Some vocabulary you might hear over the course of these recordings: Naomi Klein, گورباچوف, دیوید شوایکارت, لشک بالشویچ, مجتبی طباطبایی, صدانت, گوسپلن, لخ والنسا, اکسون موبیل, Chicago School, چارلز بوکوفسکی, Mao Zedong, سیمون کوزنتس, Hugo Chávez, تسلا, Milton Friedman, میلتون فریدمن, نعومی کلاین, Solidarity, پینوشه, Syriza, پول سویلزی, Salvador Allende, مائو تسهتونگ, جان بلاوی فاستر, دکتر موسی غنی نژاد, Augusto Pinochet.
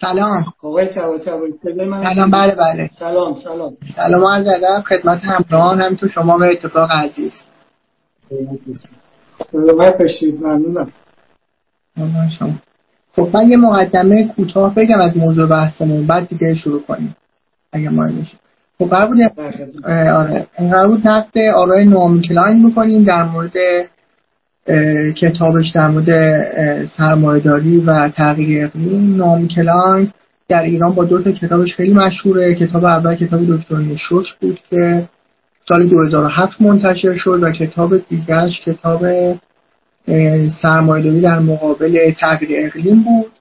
سلام آقای طباطبایی، صدای من؟ سلام، بله بله. سلام سلام. سلام عرض ادب خدمت همراهان، همینطور شما به اتفاق عزیز. خیلی خوشید، ممنونم. ممنون شما. خب من یه مقدمه کوتاه بگم از موضوع بحثمون، بعد دیگه شروع کنیم اگه مایل باشید. خب قرار بود آره، قرار بود نقد آرای نعومی کلاین بکنیم در مورد کتابش در مورد سرمایه‌داری و تغییر اقلیم. نعومی کلاین در ایران با دو تا کتابش خیلی مشهوره. کتاب اول کتاب دکتر نشوک بود که سال 2007 منتشر شد و کتاب دیگرش کتاب سرمایه‌داری در مقابل تغییر اقلیم بود.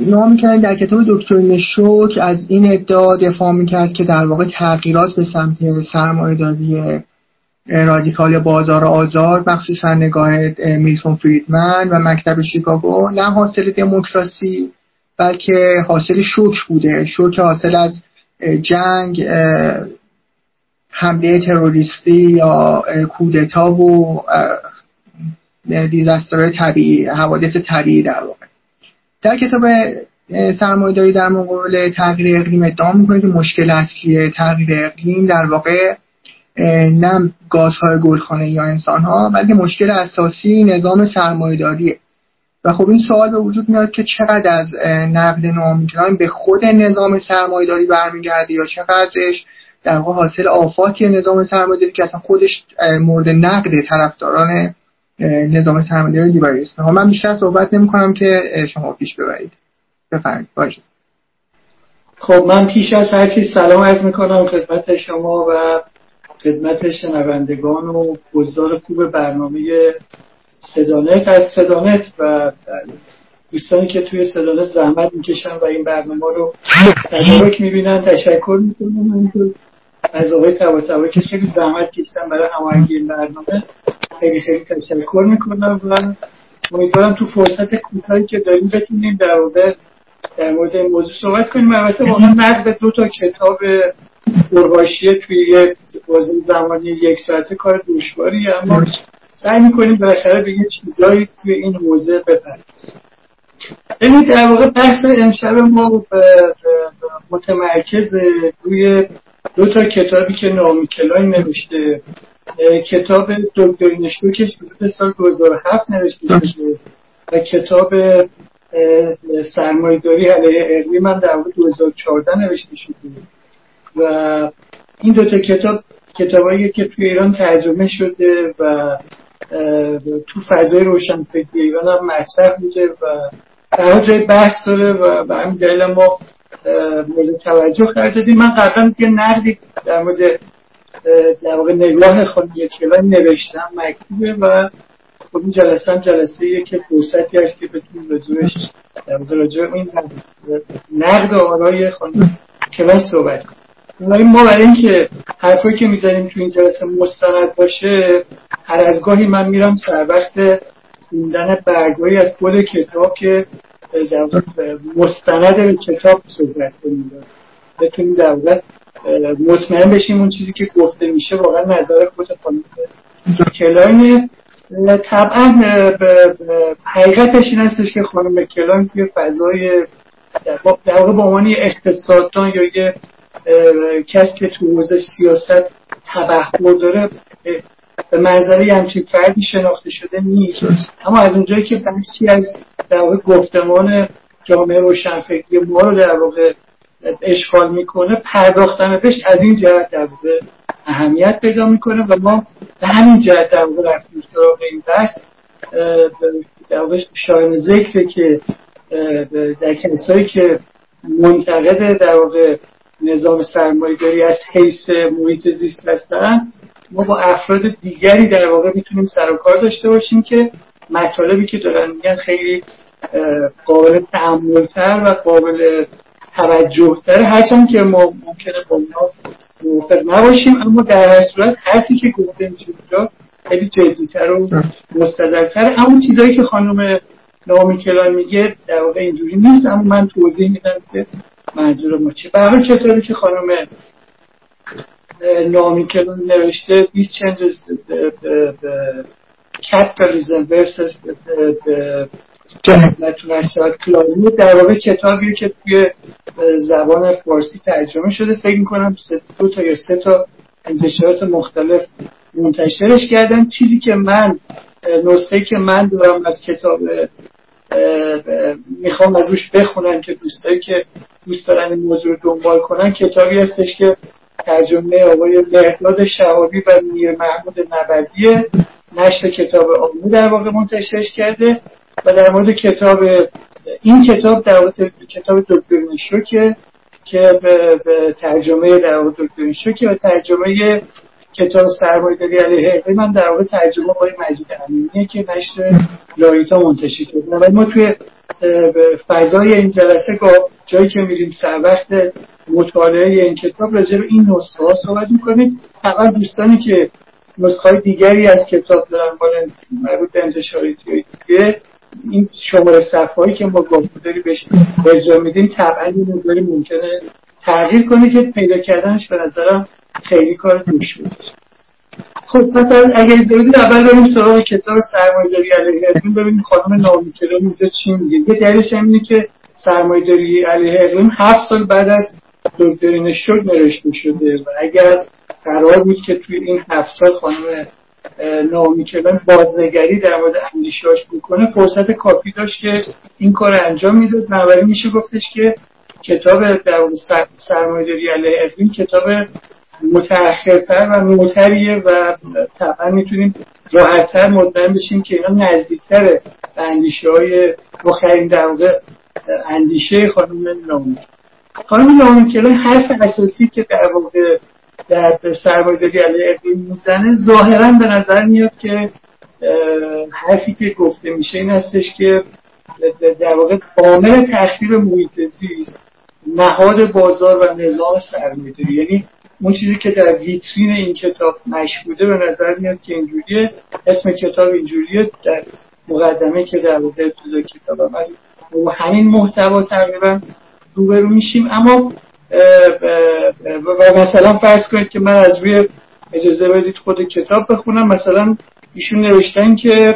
نعومی کلاین در کتاب دکتر نشوک از این ادعا دفاع می‌کرد که در واقع تغییرات به سمت سرمایه‌داری رادیکال بازار آزاد، مخصوصا نگاه میلتون فریدمن و مکتب شیکاگو، نه حاصل دموکراسی بلکه حاصل شوک بوده. شوک حاصل از جنگ، حمله تروریستی یا کودتا و دیزاسترهای طبیعی، حوادث طبیعی در واقع. در کتاب سرمایه‌داری در مقابل تغییر اقلیم ادعا می‌کنه که مشکل اصلی تغییر اقلیم در واقع نه گازهای گلخانه‌ای یا انسان‌ها بلکه مشکل اساسی نظام سرمایه‌داریه. و خب این سوال به وجود میاد که چقدر از نقد نعومی کلاین به خود نظام سرمایه‌داری برمیگرده یا چقدرش در واقع حاصل آفاتی نظام سرمایه‌داری که اصلا خودش مورد نقد طرفداران نظام سرمایه‌داری لیبرالیسم. من بیشتر صحبت نمی‌کنم که شما پیش ببرید. بفرمایید. باشه. خب من پیش از هر چیز سلام عرض می‌کنم خدمت شما و خدمت شنوندگان و بزدار خوب برنامه صدانت از صدانت و دوستانی که توی صدانت زحمت میکشن و این برنامه رو تدارک میبینن. تشکر میکنم از آقای طباطبایی که خیلی زحمت کشیدن برای هماهنگی این برنامه. خیلی خیلی تشکر میکنم و امیدوارم تو فرصت کوتاهی که داریم بتونیم در مورد این موضوع صحبت کنیم. البته واقعا نقد دو تا کتاب پرحاشیه توی یه بازه زمانی یک ساعته کار دشواریه، اما سعی می‌کنیم بالاخره به یه چیزایی توی این حوزه بپردازیم. یعنی در واقع بحث امشب ما متمرکز روی دو تا کتابی که نعومی کلاین نوشته. کتاب دکتر نشوک که در سال 2007 نوشته شده و کتاب سرمایه‌داری علیه اقلیم هم در واقع 2014 نوشته شده و این دوتا کتابایی که توی ایران ترجمه شده و تو فضای روشنفکری ایران هم مطرح بوده و در جای بحث داره و به همین دلیل ما مورد توجه قرار دادیم. من قبلا که نقدی در مورد در واقع نگاه خانم کلاین نوشتم مکتوبه و خب این جلسه هم جلسه‌ایه که فرصتی هست که بتونیم راجعش در این نقد آرای خانم کلاین صحبت کنیم. ولی ما برای اینکه حرفایی که میزنیم تو این جلسه مستند باشه، هر از گاهی من میرم سر وقت خوندن برگایی از کل کتاب که در مستند به کتاب صحبت کنیم بتونیم در واقع مطمئن بشیم اون چیزی که گفته میشه واقعا نظر خود خانم کلاین. طبعا حقیقتش این هستش که خانم کلاین توی فضای در واقع به عنوان اقتصاددان یا یه کسی که تو حوزه سیاست تبحر داره به منظری همچین فردی شناخته شده نیست، اما از اونجایی که بخشی از در واقع گفتمان جامعه روشنفکری ما رو در واقع اشغال میکنه، پرداختن بهش از این جهت در واقع اهمیت پیدا میکنه و ما به همین جهت در واقع رفتیم سراغ این بحث. در واقع شایان ذکره که در کسایی که منتقد در واقع نظام سرمایه‌داری از حیث محیط زیست هستن، ما با افراد دیگری در واقع میتونیم سر و کار داشته باشیم که مطالبی که دارن میگن خیلی قابل تأمل‌تر و قابل توجه‌تر، هرچند که ما ممکنه با اونا موافق نباشیم اما در هر صورت حرفی که گفته میشه اونجا خیلی جدی‌تر و مستدرتر. اما چیزایی که خانم نعومی کلاین میگه در واقع اینجوری نیست، اما من توضیح میدم که منظور ما چیه. برای کتابی که خانم نعومی کلاین نوشته These Changes Capitalism versus جهنت مسائل کلامی در واقع کتابیه که توی زبان فارسی ترجمه شده، فکر می‌کنم 2 یا 3 تا انتشارات مختلف منتشرش کردن. چیزی که من نسخه‌ای که من دارم از کتاب میخوام از روش بخونم که دوستایی که دوست دارن این موضوع رو دنبال کنن، کتابی هستش که ترجمه آقای مهرداد شهابی و میر محمود نبویه، نشر کتاب آمو در واقع منتشرش کرده. و در مورد کتاب این کتاب در واقع کتاب دکتر میشوکه که به ترجمه در واقع دکتر میشوکه و ترجمه کتاب سرمایه‌داری علیه حقیم هم در واقع ترجمه آقای مجید امینیه که نشر لایتا منتشر کرده. ولی ما توی فضای این جلسه جایی که میریم سر وقت مطالعه این کتاب راجع به این نسخه ها صحبت میکنیم. طبعا دوستانی که نسخه های دیگری از کتاب دارن باید مربوط به انتشاراتی دیگه، این شماره صفحه‌ای که ما گفتاری بهش ارجاع میدیم طبعا این مقداری ممکنه تغییر کنه که پیدا کردنش به نظرم خیلی کار دوش بود. خب پس اگر از دیدید اول بریم سراغ کتاب سرمایه‌داری علیه اقلیم، ببینیم خانم نامی کلام اونجا چی میگه. یه دلیلش اینه که سرمایه‌داری علیه اقلیم 7 سال بعد از دکترین شوک نوشته شده و اگر قرار بود که توی این 7 سال خانم نامی کلام بازنگری در مورد اندیشه‌اش بکنه، فرصت کافی داشت که این کار انجام میداد. بنابراین میشه گفتش که کتاب در مورد سرمایه‌داری علیه اقلیم کتاب متأخرتر و متریه و طبعا میتونیم راحت‌تر مطمئن بشیم که اینا نزدیک‌تره به اندیشه‌های بخارین در واقع اندیشه خانم نامی. خانم نامی کلان حرف اساسی که در واقع در سرمایه‌داری علیه اقلیم میزنه، ظاهراً به نظر میاد که حرفی که گفته میشه این هستش که در واقع عامل تخریب محیط زیست، نهاد بازار و نظام سرمایه‌داری، یعنی اون چیزی که در ویترین این کتاب مشهوده به نظر میاد که اینجوریه. اسم کتاب اینجوریه، در مقدمه که در واقع ابتدای کتاب هم هست و همین محتوا تقریبا روبرو میشیم. اما و مثلا فرض کنید که من از روی اجازه بدید خود کتاب بخونم. مثلا ایشون نوشتن که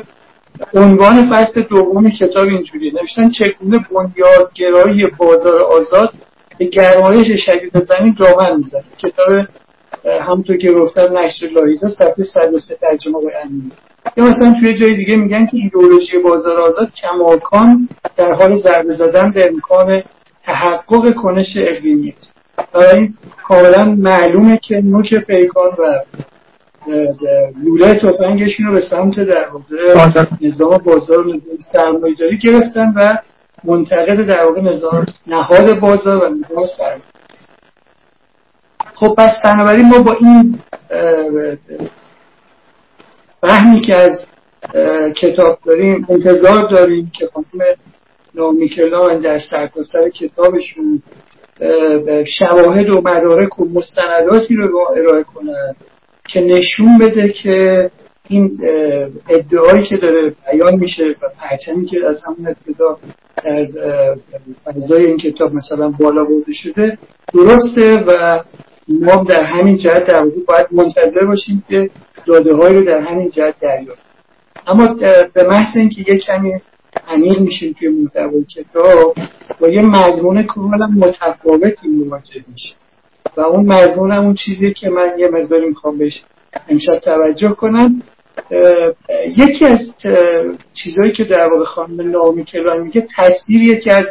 عنوان فصل دوم کتاب اینجوریه، نوشتن چگونه بنیادگرایی بازار آزاد به گرمایش شدید زمین دامن می‌زنه. کتاب همونطور که گفتم نشر لایتا، صفحه 103، ترجمه آقای امینی. یا مثلا توی جای دیگه میگن که ایدئولوژی بازار آزاد کماکان در حال ضربه زدن به امکان تحقق کنش اقلیمی است. این کاملا معلومه که نوک پیکان و لوله تفنگشون رو به سمت در واقع نظام بازار و سرمایه‌داری گرفتن و منتقد در واقع نظام نهاد بازار و نظام سرمایه‌داری. خب پس بنابراین ما با این فهمی که از کتاب داریم انتظار داریم که خانم نامی کلان در سرتاسر کتابشون شواهد و مدارک و مستنداتی رو ارائه کنند که نشون بده که این ادعایی که داره بیان میشه و پرچمی که از همون ابتدا در فضای این کتاب مثلا بالا برده شده درسته و ما در همین جهت در واقع باید منتظر باشیم که داده‌هایی رو در همین جهت دریافت. اما به محض اینکه یک کمی عمیق میشیم توی محتوای کتاب با یه مضمون کاملا متفاوتی مواجه میشیم و اون مضمون هم اون چیزی که من یه مقداری میخوام بهش امشب توجه کنم. یکی از چیزایی که در واقع خانم نامی کلان میگه تصویریه که از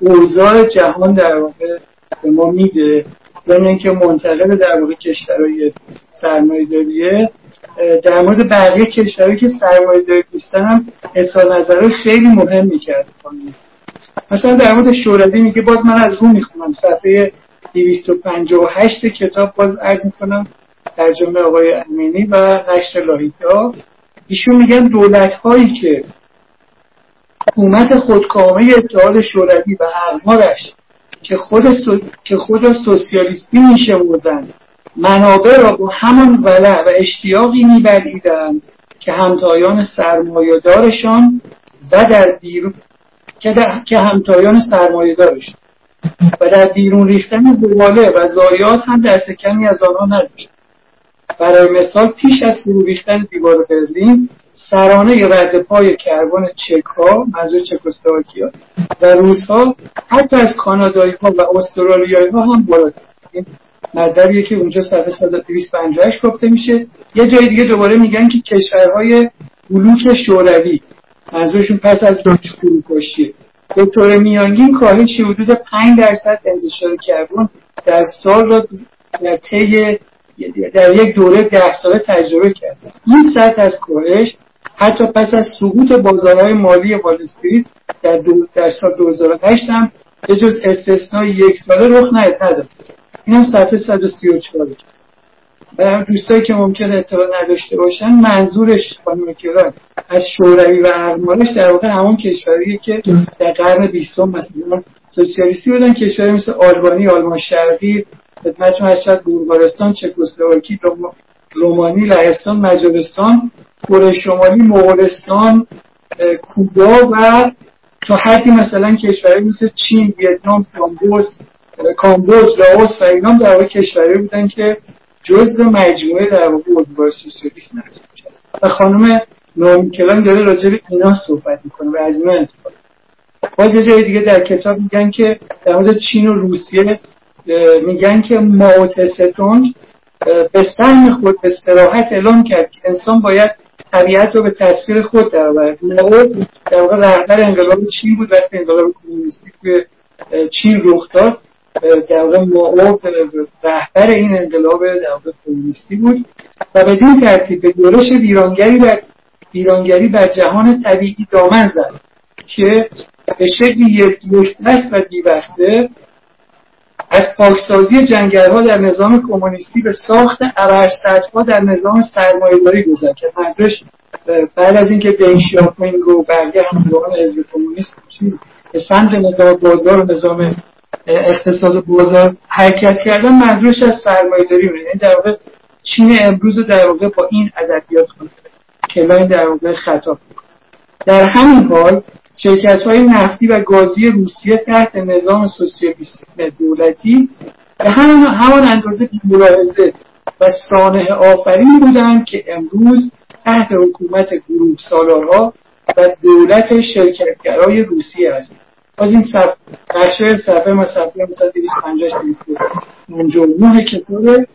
اوضاع جهان در واقع به ما میده، ضمن اینکه منتقد در واقع کشورهای سرمایه‌داریه، در مورد بقیه کشورهایی که سرمایه‌داری نیستن هم اظهار نظرهای خیلی مهم میکرد. مثلا در مورد شوروی میگه، باز من از رو میخونم صفحه 258 کتاب، باز عرض میکنم ترجمه آقای امینی و نشر لایتا. ایشون میگن دولت‌هایی که حکومت خودکامه اتحاد شوروی و اقوامش که خود را سوسیالیستی میشمردند منابع را با همان ولع و اشتیاقی میبلعیدند که همتایان سرمایه‌دارشان و در بیرون که همتایان سرمایه‌دارشان و در بیرون ریختن زباله و ضایعات هم دست کمی از آنها نداشتند. برای مثال پیش از فرو ریختن دیوار برلین سرانه رد پای کربن چک‌ها، منظور چکسلواکیا، و روس‌ها حتی از کانادایی‌ها و استرالیایی‌ها هم بالاتر. این مطلبیه که اونجا صفحه 258 گفته میشه. یه جای دیگه دوباره میگن که کشورهای بلوک شوروی، منظورشون پس از فروکشی، به طور میانگین کاهش حدود 5% انتشار کربن در سال را در یک دوره 10 ساله تجربه کرد. این سطح از کاهش حتی پس از سقوط بازارهای مالی وال استریت در سال 2008 هم به جز استثنای 1 ساله رخ نداد. این هم صفحه 134. برای دوستایی که ممکنه اطلاع نداشته باشن، منظورش خانم کلان از شوروی و اقمارش در واقع همون کشوریه که در قرن 20 مثلا سوسیالیستی بودن، کشوری مثل آلبانی، آلمان شرقی، خدمتتون هستم، بلغارستان، چکسلواکی، رومانی، لهستان، مجارستان، کره شمالی، مغولستان، کوبا و تا حدی مثلا کشورهای مثل چین، ویتنام، کامبوج، لاوس و اینا در واقع کشورهایی بودن که جزء مجموعه در واقع اردوگاه سوسیالیست محسوب شدن. و خانم نامی کلان داره راجع به اینا صحبت میکنه و از اینا انتقاد. باز یه جای دیگه در کتاب میگن که در مورد چین و روسیه میگن که مائو تسه‌تونگ به سهم خود به صراحت اعلام کرد که انسان باید طبیعت رو به تسخیر خود درآورد. مائو در واقع رهبر انقلاب چین بود. وقتی انقلاب کمونیستی توی چین رخ داد، در واقع مائو رهبر این انقلاب در واقع کمونیستی بود و بدین ترتیب به یورش ویرانگری بر جهان طبیعی دامن زد که به شکلی یکدست و بی‌وقفه از پاکسازی جنگل‌ها در نظام کمونیستی به ساخت ارشدها در نظام سرمایه‌داری گذر کرد. منظورش بعد از اینکه دنگ شیائوپینگ و بقیه همکاران حزب کمونیست به سمت نظام بازار و نظام اقتصاد بازار حرکت کردن، منظورش از سرمایه‌داری بود. یعنی در واقع چین امروز در واقع با این ادبیات کلان در واقع خطاب می‌کنه. در همین حال شرکت‌های نفتی و گازی روسیه تحت نظام سوسیالیست دولتی به همان اندازه بی‌ملاحظه و صانع آفرین بودند که امروز تحت حکومت گروه سالارها و دولت شرکت‌گرای روسیه هستند. باز این صفحه مصفحه 250-259 کتابه.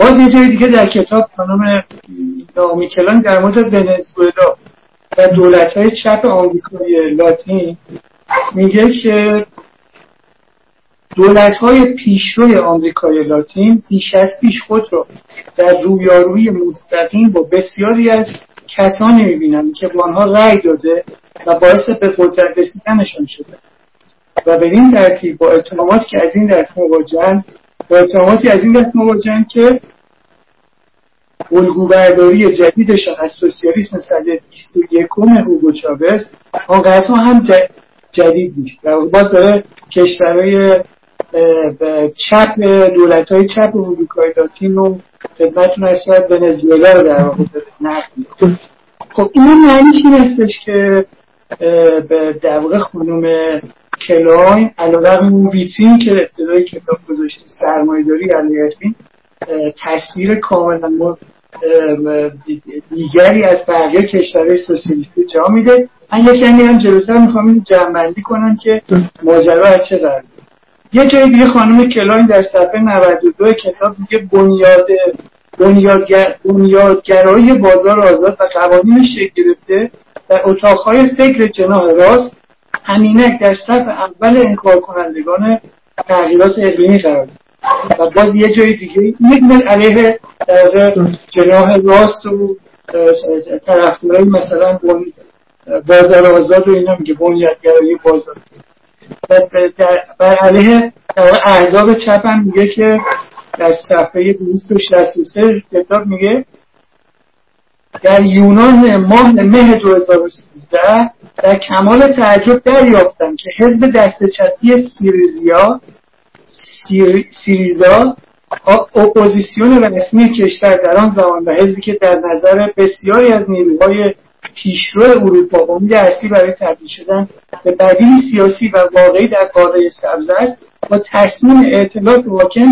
باز یه جای دیگه در کتاب خانم نامی کلان در مورد ونزوئلا و دولت‌های چپ آمریکای لاتین میگه که دولت‌های پیشروی آمریکای لاتین پیش از پیش خود را در رویارویی مستقیم با بسیاری از کسانی می‌بینند که به آنها رأی داده و باعث به قدرت رسیدنشان شده و به این ترتیب با اتهاماتی که از این دست مواجه‌اند که الگوبرداری جدیدشان از سوسیالیسم سده 21 هوگو چاوز آنقدر هم جدید نیست. در باز داره کشورهای چپ، دولت‌های چپ آمریکای لاتین و خدمتتون هستم ونزوئلا رو در واقع نقد می‌کنه. خب این معنیش این هستش که در واقع خانم کلاین علاوه اون ویترین که ابتدای کتاب گذاشته سرمایه‌داری علی‌الدین، تصویر کاملا دیگری از بقیه کشورهای سوسیالیستی جا میده. من یکی هم جلوتر میخوام این جمع‌بندی کنم که ماجرا از چه قراره. یه جای دیگه خانم کلاین در صفحه 92 کتاب میگه بنیادگرایی بازار آزاد و قوانین شکل گرفته در اتاقهای فکر جناح راست همینک در صف اول انکار کنندگان تغییرات اقلیمی قرار گرفت. و باز یه جای دیگه یک علیه در جناح راست و طرفدارای مثلا بازار آزاد و اینا میگه بنیادگرایی بازار بر علیه احزاب چپ هم میگه که در صفحه 263 کتاب میگه در یونان ماه مه 2013 در کمال تعجب دریافتم که حزب دست چپی سیریزا اپوزیسیون رسمی کشور در آن زمان و حزبی که در نظر بسیاری از نیروهای پیشرو اروپا امید اصلی برای تبدیل شدن به بدیل سیاسی و واقعی در قاره سبز است، با تصمیم ائتلاف واکن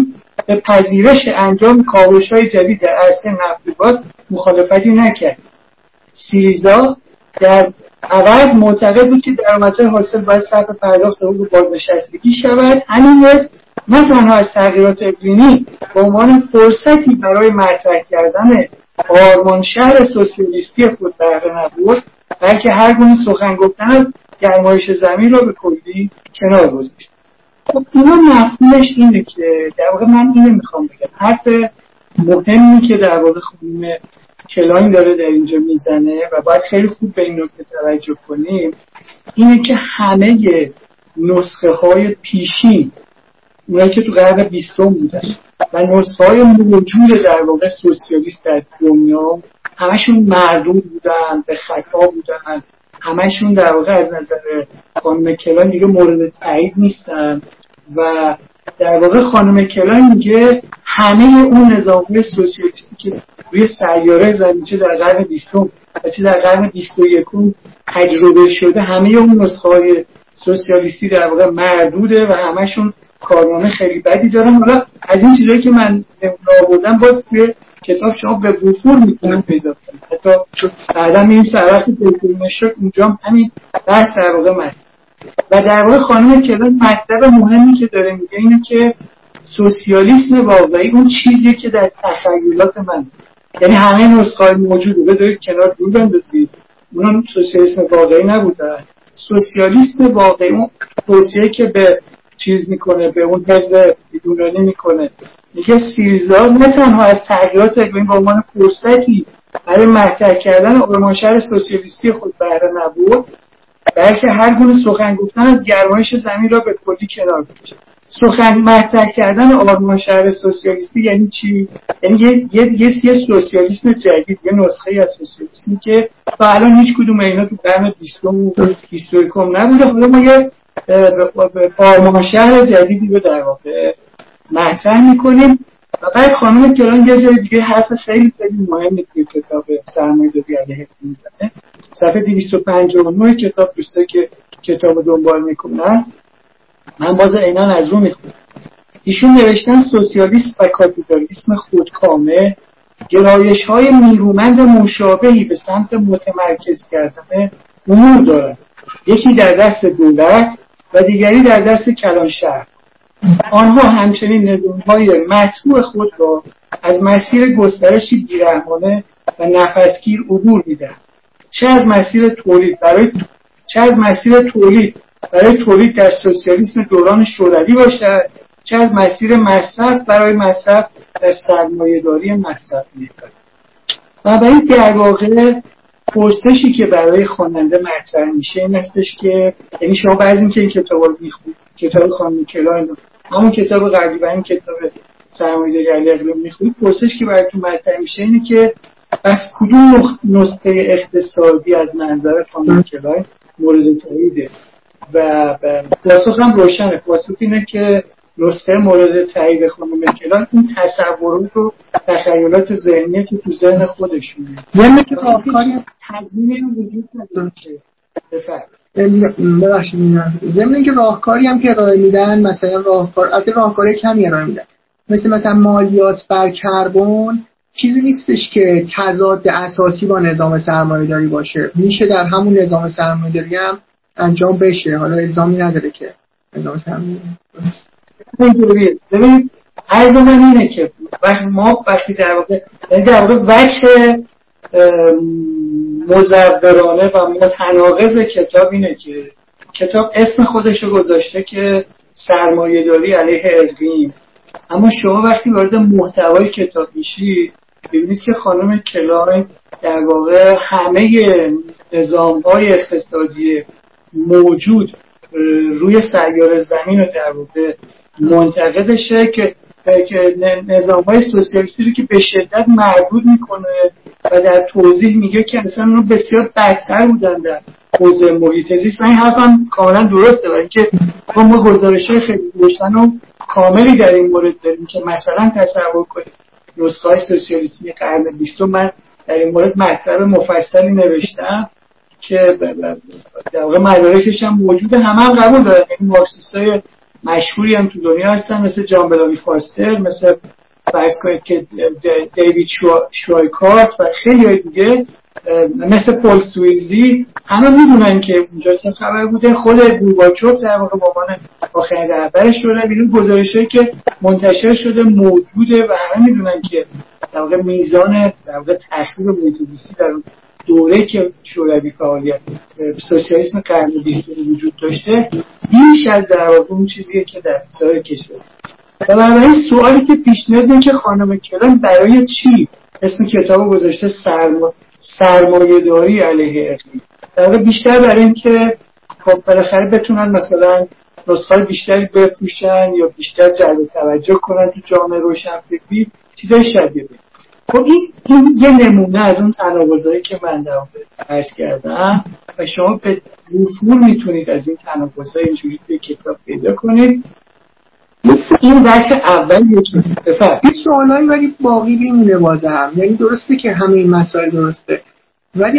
به پذیرش انجام کاوش‌های جدید در عرصه نفت و گاز مخالفتی نکرد سیریزا در عوض معتقد بود که درآمدهای حاصل باید صرف پرداخت حقوق بازنشستگی شود. همین است نه تنها از تغییرات اقلیمی به عنوان فرصتی برای مطرح کردن آرمان شهر سوسیالیستی خود بهره نبرد، بلکه هر گونه سخن گفتن از گرمایش زمین را به کلی کنار گذاشت. خب اینا مفهومش اینه که در واقع من اینو میخوام بگم، حرف مهمی که در واقع خانم کلاین داره در اینجا میزنه و باید خیلی خوب به این نکته توجه کنیم، اینه که همه نسخه های پیشین، اونایی که تو قرن 20 بودن و نسخه های موجود در واقع سوسیالیست در دنیا، همشون مردم بودن، به خطا بودن، همشون در واقع از نظر خانم کلاین دیگه مورد تایید نیستن و در واقع خانم کلاین میگه همه اون نظام‌های سوسیالیستی که روی سیاره زمین چه در قرن 20 و چه در قرن 21 تجربه شده، همه اون نسخه‌های سوسیالیستی در واقع مردوده و همشون کارنامه خیلی بدی دارن. حالا از این چیزایی که من آوردم باز توی کتاب شما به وفور میتونم پیدا کنم، حتی بعدا میریم سراغ پیکرمشک، اونجا هم همین بحث در واقع مطرحه. و در واقع خانم کلاین مطلب مهمی که داره میگه اینه که سوسیالیسم واقعی اون چیزیه که در تخیلات من، یعنی همه نسخه‌های موجودو بذارید کنار دور بندازید، اونا سوسیالیسم واقعی نبودن. سوسیالیسم واقعی اون توصیه که به چیز میکنه، به اون حزب یونانی میکنه، میگه سیریزا نه تنها از تغییرات اقلیمی به عنوان فرصتی برای مطرح کردن آرمانشهر سوسیالیستی خود بهره نبرد، بلکه هر گونه سخن گفتن از گرمایش زمین را به کلی کنار گذاشت. سخن مطرح کردن آرمانشهر سوسیالیستی یعنی چی؟ یعنی یه سوسیالیسم جدید، یه نسخه از سوسیالیسمی که تا الان هیچ کدوم اینا تو قرن 20 و 21 نبوده. حالا ما یه آرمانشهر جدیدی رو در واقع مطرح میکنیم. و بعد خانم کلاین یه جای دیگه حرف خیلی خیلی مهمی توی کتاب سرمایه‌داری علیه میزنه، صفحه 259 کتاب. دوستایی که کتاب رو دنبال میکنن، من باز عیناً از رو میخونم. ایشون نوشتن سوسیالیسم و کاپیتالیسم خودکامه گرایش‌های نیرومند مشابهی به سمت متمرکز کردن امور دارند، یکی در دست دولت و دیگری در دست کلان شهر. آنها همچنین نظام‌های مطبوع خود را از مسیر گسترشی بیرحمانه و نفسگیر عبور می‌دهند، چه از مسیر تولید در سوسیالیسم دوران شوروی باشد، چه از مسیر مصرف برای مصرف در سرمایه‌داری مصرف می‌کند. و برای در واقع پرسشی که برای خواننده مطرح میشه این هستش که یعنی شما بعضی اینکه این کتاب رو میخونید، کتاب خانم کلاین، همون کتاب قبلی و این کتاب سرمایه‌داری علیه اقلیم میخونید، پرسش که براتون مطرح میشه اینه که بس کدوم نسخه اقتصادی از منظر خانم کلاین مورد تاییده. و پاسخ هم روشنه، پاسخ اینه که نسخه مورد تایید خانم کلاین اون تصورات و تخیلات ذهنی که تو ذهن خودشونه، یعنی که کاری تضمین وجود نداره. ضمن که راهکاری هم که ارائه میدن، مثلا راهکاری کمی ارائه میدن، مثلا مالیات بر کربن چیزی نیستش که تضاد اساسی با نظام سرمایه‌داری باشه، میشه در همون نظام سرمایه‌داری هم انجام بشه، حالا الزامی نداره که نظام سرمایه‌داری. ببینید عرض من اینه که ما وقتی در واقع وجه مزورانه و متناقض کتاب اینه که کتاب اسم خودشو گذاشته که سرمایه داری علیه اقلیم، اما شما وقتی وارد محتوای کتاب میشید ببینید که خانم کلاین در واقع همه نظام‌های اقتصادی موجود روی سیاره زمین رو در واقع منتقدشه، که نظام‌های سوسیالیستی رو که به شدت مربوط میکنه و در توضیح میگه که اصلا اونو بسیار بدتر بودن در حوزه محیط زیست. این حرف هم کاملا درسته، برای اینکه ما گزارش‌های خیلی روشن و کاملی در این مورد داریم که مثلا تصور کنید نسخه‌های سوسیالیستی قرن 20 من در این مورد مطلب مفصلی نوشتم که در واقع مدارکش هم موجوده، همه هم قبول دارن. این مارکسیست‌های مشهوری هم تو دنیا هستن، مثل جان بلاوی فاستر، مثل فرض کنید که دیوید شوایکارت و خیلی دیگه، مثل پول سویلزی همه میدونن که اونجا چه خبر بوده. خود گورباچوف در واقع با عنوان آخرین رهبرش شده، بیرون گزارشی که منتشر شده موجوده و همه میدونن که در واقع میزان در واقع تخریب محیط زیستی در اون دوره که شوروی فعالیت سوسیالیسم قرن 20 وجود داشته بیش از در واقع اون چیزیه که در سایر کشور. و برای سوالی که پیش میاد که خانم کلان برای چی اسم کتابو گذاشته سرمایه‌داری علیه اقلیم، در واقع بیشتر برای اینکه خب بالاخره بتونن مثلا نسخه بیشتری بفروشن یا بیشتر جلب توجه کنن تو جامعه روشنفکری، چیزای شبیه به. خب این یه نمونه از اون تناقضایی که من در اون عرض کردم و شما به وفور میتونید از این تناقضای اینجوری توی کتاب پیدا کنید. این بخش اول یک بفرد این سوالایی ولی باقی میمونه بازم، یعنی درسته که همه این مسائل درسته ولی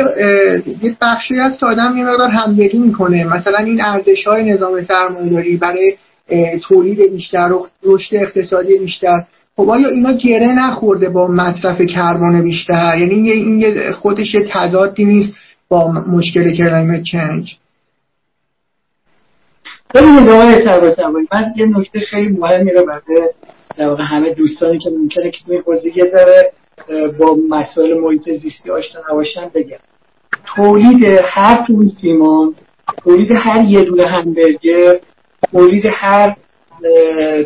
یه بخشی از آدم یه مقدار همدلی میکنه. مثلا این ارزش‌های نظام سرمایه‌داری برای تولید بیشتر و رشد اقتصادی بیشتر، خب آیا اینا گره نخورده با مصرف کربن بیشتر؟ یعنی این خودش یه تضادی نیست با مشکل کلایمت چنج؟ داریم دوای طباطبایی. من یه نکته خیلی مهمی رو برای در واقع همه دوستانی که ممکنه که توی حوزه یه ذره با مسائل محیط زیستی آشنا نباشن بگم. تولید هر تون سیمان، تولید هر یه دونه همبرگر، تولید هر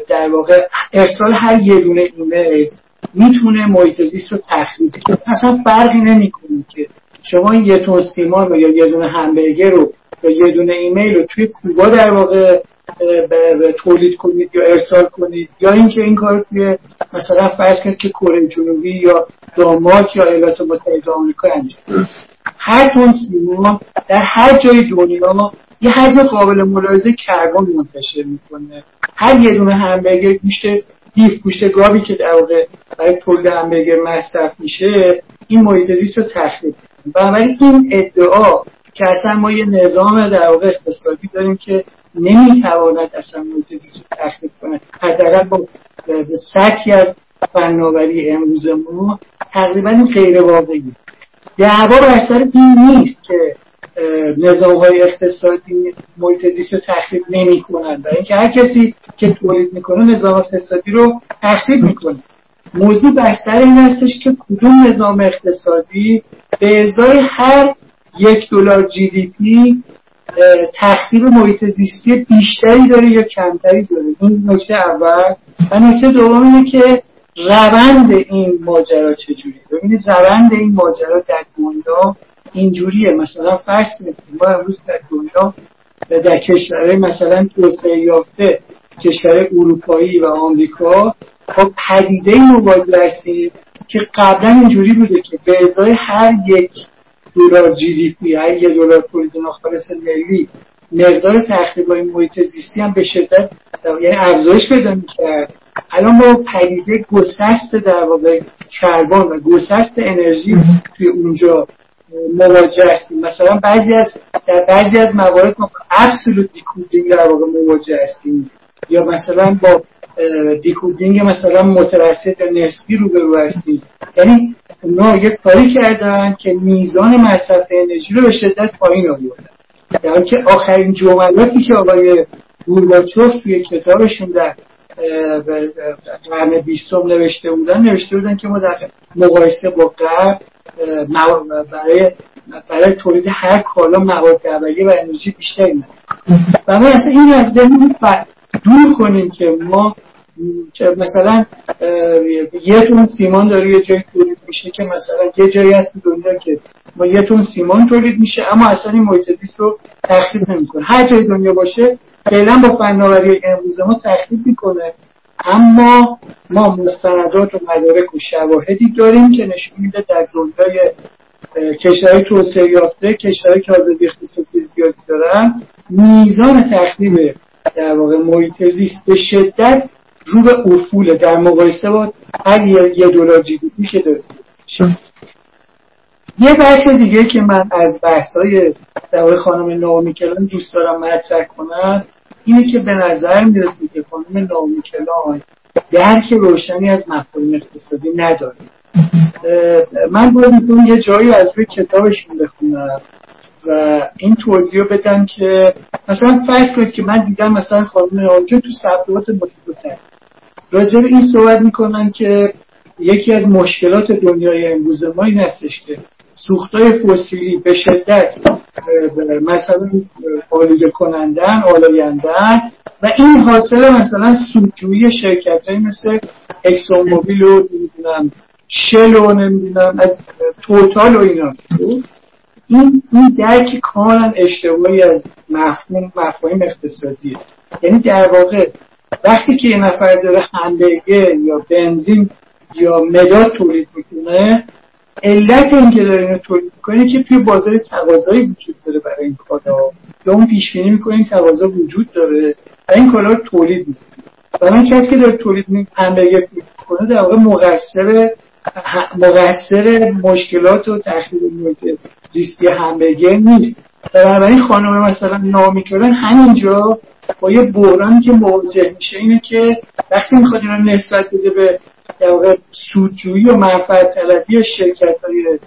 در واقع ارسال هر یه دونه ایمیل میتونه محیط زیست رو تخریب کنه. اصلا فرقی نمیکنه که شما یه تون سیمان رو یا یه دونه همبرگر رو یا یه دونه ایمیل رو توی کوبا در واقع تولید کنید یا ارسال کنید، یا اینکه این کار توی مثلا فرض کنید که کره جنوبی یا دانمارک یا ایالات متحده آمریکا انجام. هر تون سیمان در هر جای دنیا یه حجم قابل ملاحظه کربن منتشر میکنه. هر یه دونه همبرگر گوشت گاوی که در واقع برای تولید همبرگر مصرف میشه این محیط زیست رو تخریب میکنه. بنابراین این ادعا که اصلا ما یه نظام در واقع اقتصادی داریم که نمیتواند اصلا محیط زیست رو تخریب کنه، حداقل با سطحی از فناوری امروزمون تقریبا غیر واقعی. دعوا بر سر این نیست که نظام‌های اقتصادی محیط زیست رو تخریب نمی‌کنند، برای اینکه هر کسی که تولید می‌کنه نظام اقتصادی رو تخریب می‌کنه. موضوع بیشتر این هستش که کدوم نظام اقتصادی به ازای هر $1 GDP تخریب محیط زیستی بیشتری داره یا کمتری داره. این نکته اول. و نکته دوم اینه که روند این ماجرا چجوریه. ببینید روند این ماجرا در دنیا اینجوریه. مثلا فرض کنید ما امروز در دنیا در کشورهای مثلا توسعه یافته، کشورهای اروپایی و آمریکا با پدیده مواجه هستیم که قبلا اینجوری بوده که به ازای هر $1 جی دی پی، هر $1 تولید ناخالص ملی، مقدار تخریب‌های محیط زیستی هم به شدت یعنی افزایش پیدا می‌کرد. الان ما پدیده گسست در واقع کربن و گسست انرژی توی اونجا مواجه هستیم. مثلا در بعضی از موارد ما ابسولوت دیکوپلینگ در واقع مواجه هستیم، یا مثلا با دیکوپلینگ مثلا متوسط یا نسبی روبرو هستیم. یعنی اونا یک کاری کردن که میزان مصرف انرژی رو به شدت پایین آوردن، در حالی که آخرین جملاتی که آقای گورباچوف توی کتابشون در قرن 20 نوشته بودن که ما در مقایسه با غرب برای تولید هر کالا مواد اولیه و انرژی بیشتری می‌خوایم. و ما اصلا این از ذهن دور کنیم که ما مثلا یه تون سیمان داره یه جایی تولید میشه، که مثلا یه جایی هست دنیا که ما یه تون سیمان تولید میشه اما اصلا این محیط زیست رو تخریب نمی‌کنه. هر جای دنیا باشه فعلا با فناوری امروز ما تخریب می‌کنه، اما ما مستندات و مدارک و شواهدی داریم که نشون میده در دنیای کشورهای توسعه یافته، کشورهایی که آزادی اقتصادی زیادی دارن، میزان تخریب در واقع محیط زیست به شدت رو به افول در مقایسه با هر $1 جی دی پی که داریم. یه بخش دیگه که من از بحث‌های در واقع خانم ناومی کلان دوست دارم مطرح کنم اینه که به نظر میرسه که خانم ناومی کلان درک روشنی از مفاهیم اقتصادی نداره. من باز میتونم یه جایی از روی کتابشون بخونم و این توضیح بدم که مثلا فرض کنید که من دیدم مثلا خانم آنکه تو صفحات متفاوت راجع به این صحبت میکنن که یکی از مشکلات دنیای امروز ما این هستش که سوختای فسیلی به شدت مثلا آلوده کنندن آلایندن و این حاصل مثلا سودجویی شرکت‌های مثل اکسون موبیل رو نمیدونم شل رو نمیدونم از توتال و ایناست. این درک کاملا اشتباهی از مفاهیم اقتصادیه. یعنی در واقع وقتی که یه نفر داره همبرگر یا بنزین یا مداد تولید میکنه، علت این که داره اینو تولید میکنه که توی بازار تقاضایی وجود داره برای این کالا یا اون پیش بینی میکنه این تقاضا وجود داره و این کالا رو تولید میکنه. برای کسی که داره تولید همبرگر میکنه در واقع مقصر مشکلات و تخریب محیط زیستی همبرگر نیست. بنابراین خانم مثلا نامی کردن همینجا با یه بحرانی که مواجه میشه اینه که وقتی میخواد این رو نسبت بده به در واقع سودجویی و منفعت طلبی شرکت های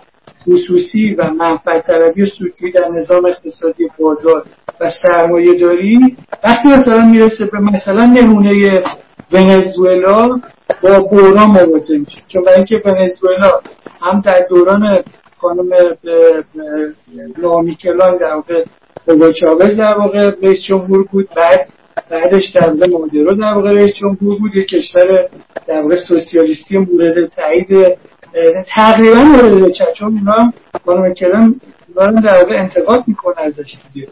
خصوصی و منفعت طلبی و سودجویی در نظام اقتصادی بازار و سرمایه داری، وقتی مثلا میرسه به مثلا نمونه ونزوئلا با بحران مواجه میشه، چون برای اینکه ونزوئلا هم در دوران خانم نامی کلان در واقع هوگو چاوز در واقع رئیس جمهور بود، بعدش در واقع مادرو در واقع رئیس جمهور بود، یک کشور در واقع سوسیالیستی مورد تایید تقریبا مورد چه، چون اونا خانم کلان در واقع انتقاد میکنه ازش دیگه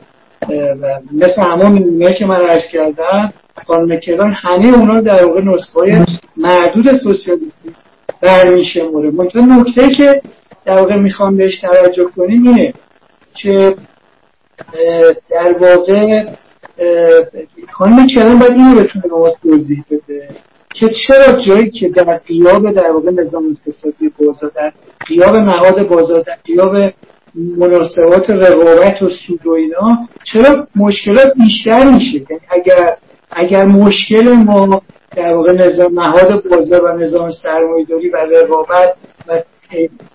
و مثل همون نمونه که من عرض کردم خانم کلان همه اونا در واقع نسخه‌های معدود سوسیالیستی برمیشموره. منطقه نکته که در واقع میخوام بهش توجه کنیم اینه که در واقع خانم کلان باید اینو بتونه ما توضیح بده که چرا جایی که در غیاب در واقع نظام اقتصادی بازار، در غیاب نهاد بازار، در غیاب مناسبات رقابت و سود و اینا، چرا مشکلات بیشتر میشه. یعنی اگر مشکل ما در واقع نظام نهاد بازار و نظام سرمایه‌داری و رقابت و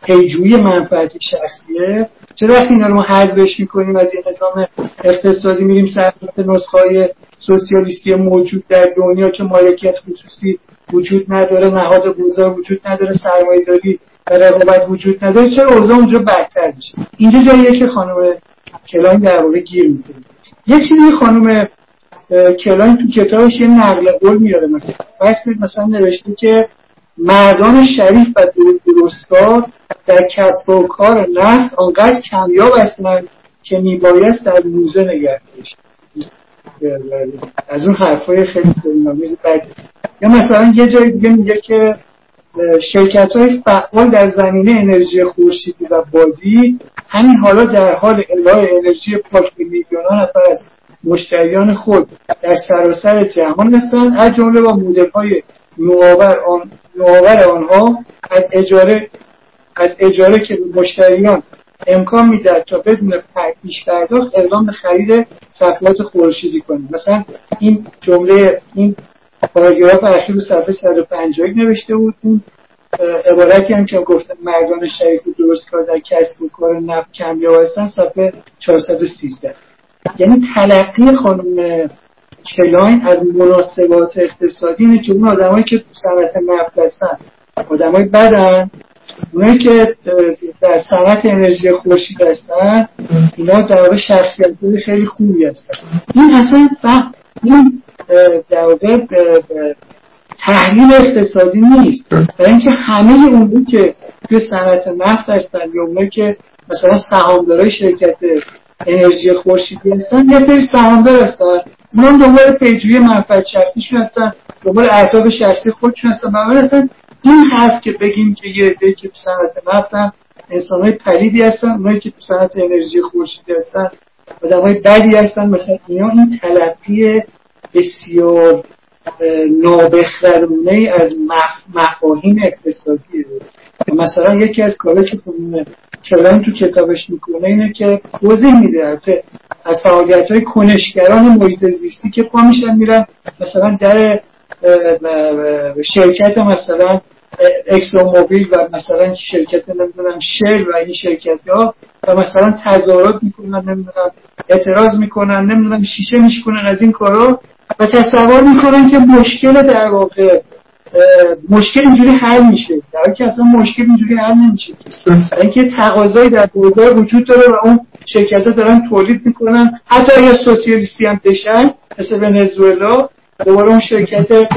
پیجوی منفعت شخصیه، چرا وقتی اینا رو ما حذفش میکنیم از این نظام اقتصادی میریم سمت نسخه‌های سوسیالیستی موجود در دنیا که مالکیت خصوصی وجود نداره، نهاد بازار وجود نداره، سرمایه‌داری و رقابت وجود نداره، چرا اوضاع اونجا بدتر میشه؟ اینجا جاییه که خانم کلان در واقع گیر میکنه. یه چیزی خانم کلان تو کتابش یه نقل قول میاره، مثلا نوشته که مردان شریف و درستکار در کسب و کار نفت آنقدر کمیاب هستند که میبایست در موزه نگه داشتند. از اون حرفای خیلی کلمه‌آمیز بعد. یا مثلا یه جای دیگه میگه که شرکت‌های فعال در زمینه انرژی خورشیدی و بادی همین حالا در حال ارائه انرژی پاک به میلیون‌ها نفر از مشتریان خود در سراسر جهان هستند، از جمله با مدل‌های نوآور آنها از اجاره که مشتریان امکان میدهد تا بدون پیش پرداخت اقدام به خرید صفحات خورشیدی کنند. مثلا این جمله، این پاراگراف اخیر صفحه 150 نوشته بود، اون عبارتی هم که گفتم مردان شریف و درستکار در کسب و کار نفت کمیاب هستند صفحه 413. یعنی تلقی خانم کلاین از مناسبات اقتصادی اینه که اون آدمایی که صنعت نفت هستن آدمای بدن، اونایی که در صنعت انرژی خورشید هستن اینا در واقع شخصیت‌های خیلی خوبی هستن. این اصلا فهم، این در واقع تحلیل اقتصادی نیست، برای اینکه همه اونایی که توی صنعت نفت هستن یا اونایی که مثلا سهامدارای شرکت انرژی خورشیدی هستن یه سری سهامدار هستن، اونا دوباره پیجوی منفعت شخصیشون هستن، دوباره اهداف شخصی خودشون هستن. بنابراین اصلا این حرف که بگیم که یه عده‌ای که تو صنعت نفتن انسان‌های پلیدی هستن، اونایی که تو صنعت انرژی خورشیدی هستن آدم‌های بدی هستن، مثلا اینا، این تلقی بسیار نابخردانه‌ای از مفاهیم اقتصادیه. مثلا یکی از کارا که کلان تو کتابش میکنه اینه که توضیح میده از فعالیت‌های کنشگران محیط زیستی که پا میشن میرن مثلا در شرکت مثلا اکسون موبیل و مثلا شرکت نمیدونم شل و این شرکت‌ها و مثلا تظاهرات میکنن، نمیدونم اعتراض میکنن، نمیدونم شیشه میشکنن از این کارا و تصور میکنن که مشکل در واقع مشکل اینجوری حل میشه، در حالی که اصلا مشکل اینجوری حل نمیشه، برای اینکه تقاضایی در بازار وجود داره و اون شرکت‌ها دارن تولید میکنن، حتی اگر سوسیالیستی هم بشن مثل ونزوئلا، دوباره اون شرکت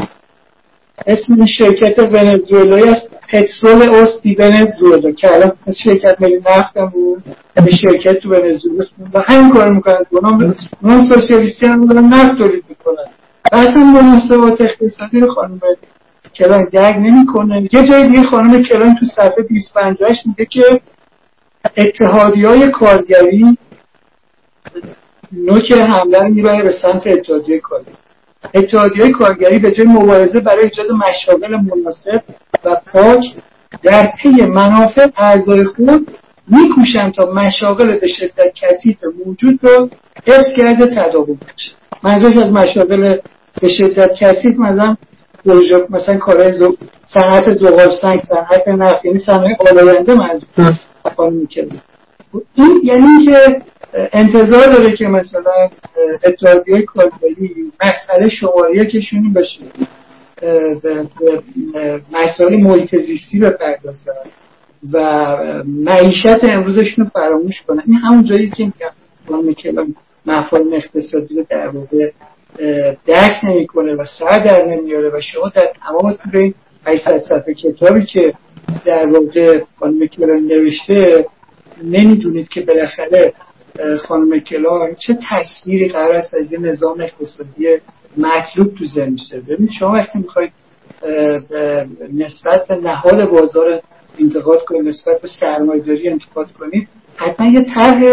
اسم شرکت ونزوئلایی است، پترول اوست دی ونزوئلا، که الان شرکت ملی نفت هم بود به شرکت تو ونزوئلا و همین کارو میکنن. اونم سوسیالیستی هم دارن نفت تولید میکنن و اصلا مناسبات اقتصادی رو خانم کلان درک نمیکنه. یه جای دیگه خانم کلان تو صفحه 258 میگه که اتحادیه‌های کارگری نوک حمله رو میبره به سمت اتحادیه کارگری. اتحادیه‌های کارگری به جای مبارزه برای ایجاد مشاغل مناسب و پاک در پی منافع اعضای خود میکوشند تا مشاغل به شدت کثیف موجود رو حفظ کرده تداوم بخشند. منظورش از مشاغل به شدت کثیف مثلا کارهای صنعت زغال سنگ، صنعت نفت، یعنی صنایع آلاینده منظور خانم می‌کنه. این یعنی که انتظار داره که مثلا اتحادیه‌های کارگری مسئله شماریکشون باشه، مسئله محیط زیستی بپردازن و معیشت امروزشون رو فراموش کنن. این همون جایی که میگم خانم مفاهیم اقتصادی رو در واقع درک نمی‌کنه و سر در نمیاره و شما در تمام طول این 800 صفحه کتابی که در واقع خانم کلان نوشته نمی‌دونید که بالاخره خانم کلان چه تصویری قرار است از این نظام اقتصادی مطلوب تو ذهنش داره. ببینید شما وقتی می‌خواید نسبت به نهاد بازار انتقاد کنید، نسبت به سرمایه‌داری انتقاد کنید، حتما یه طرح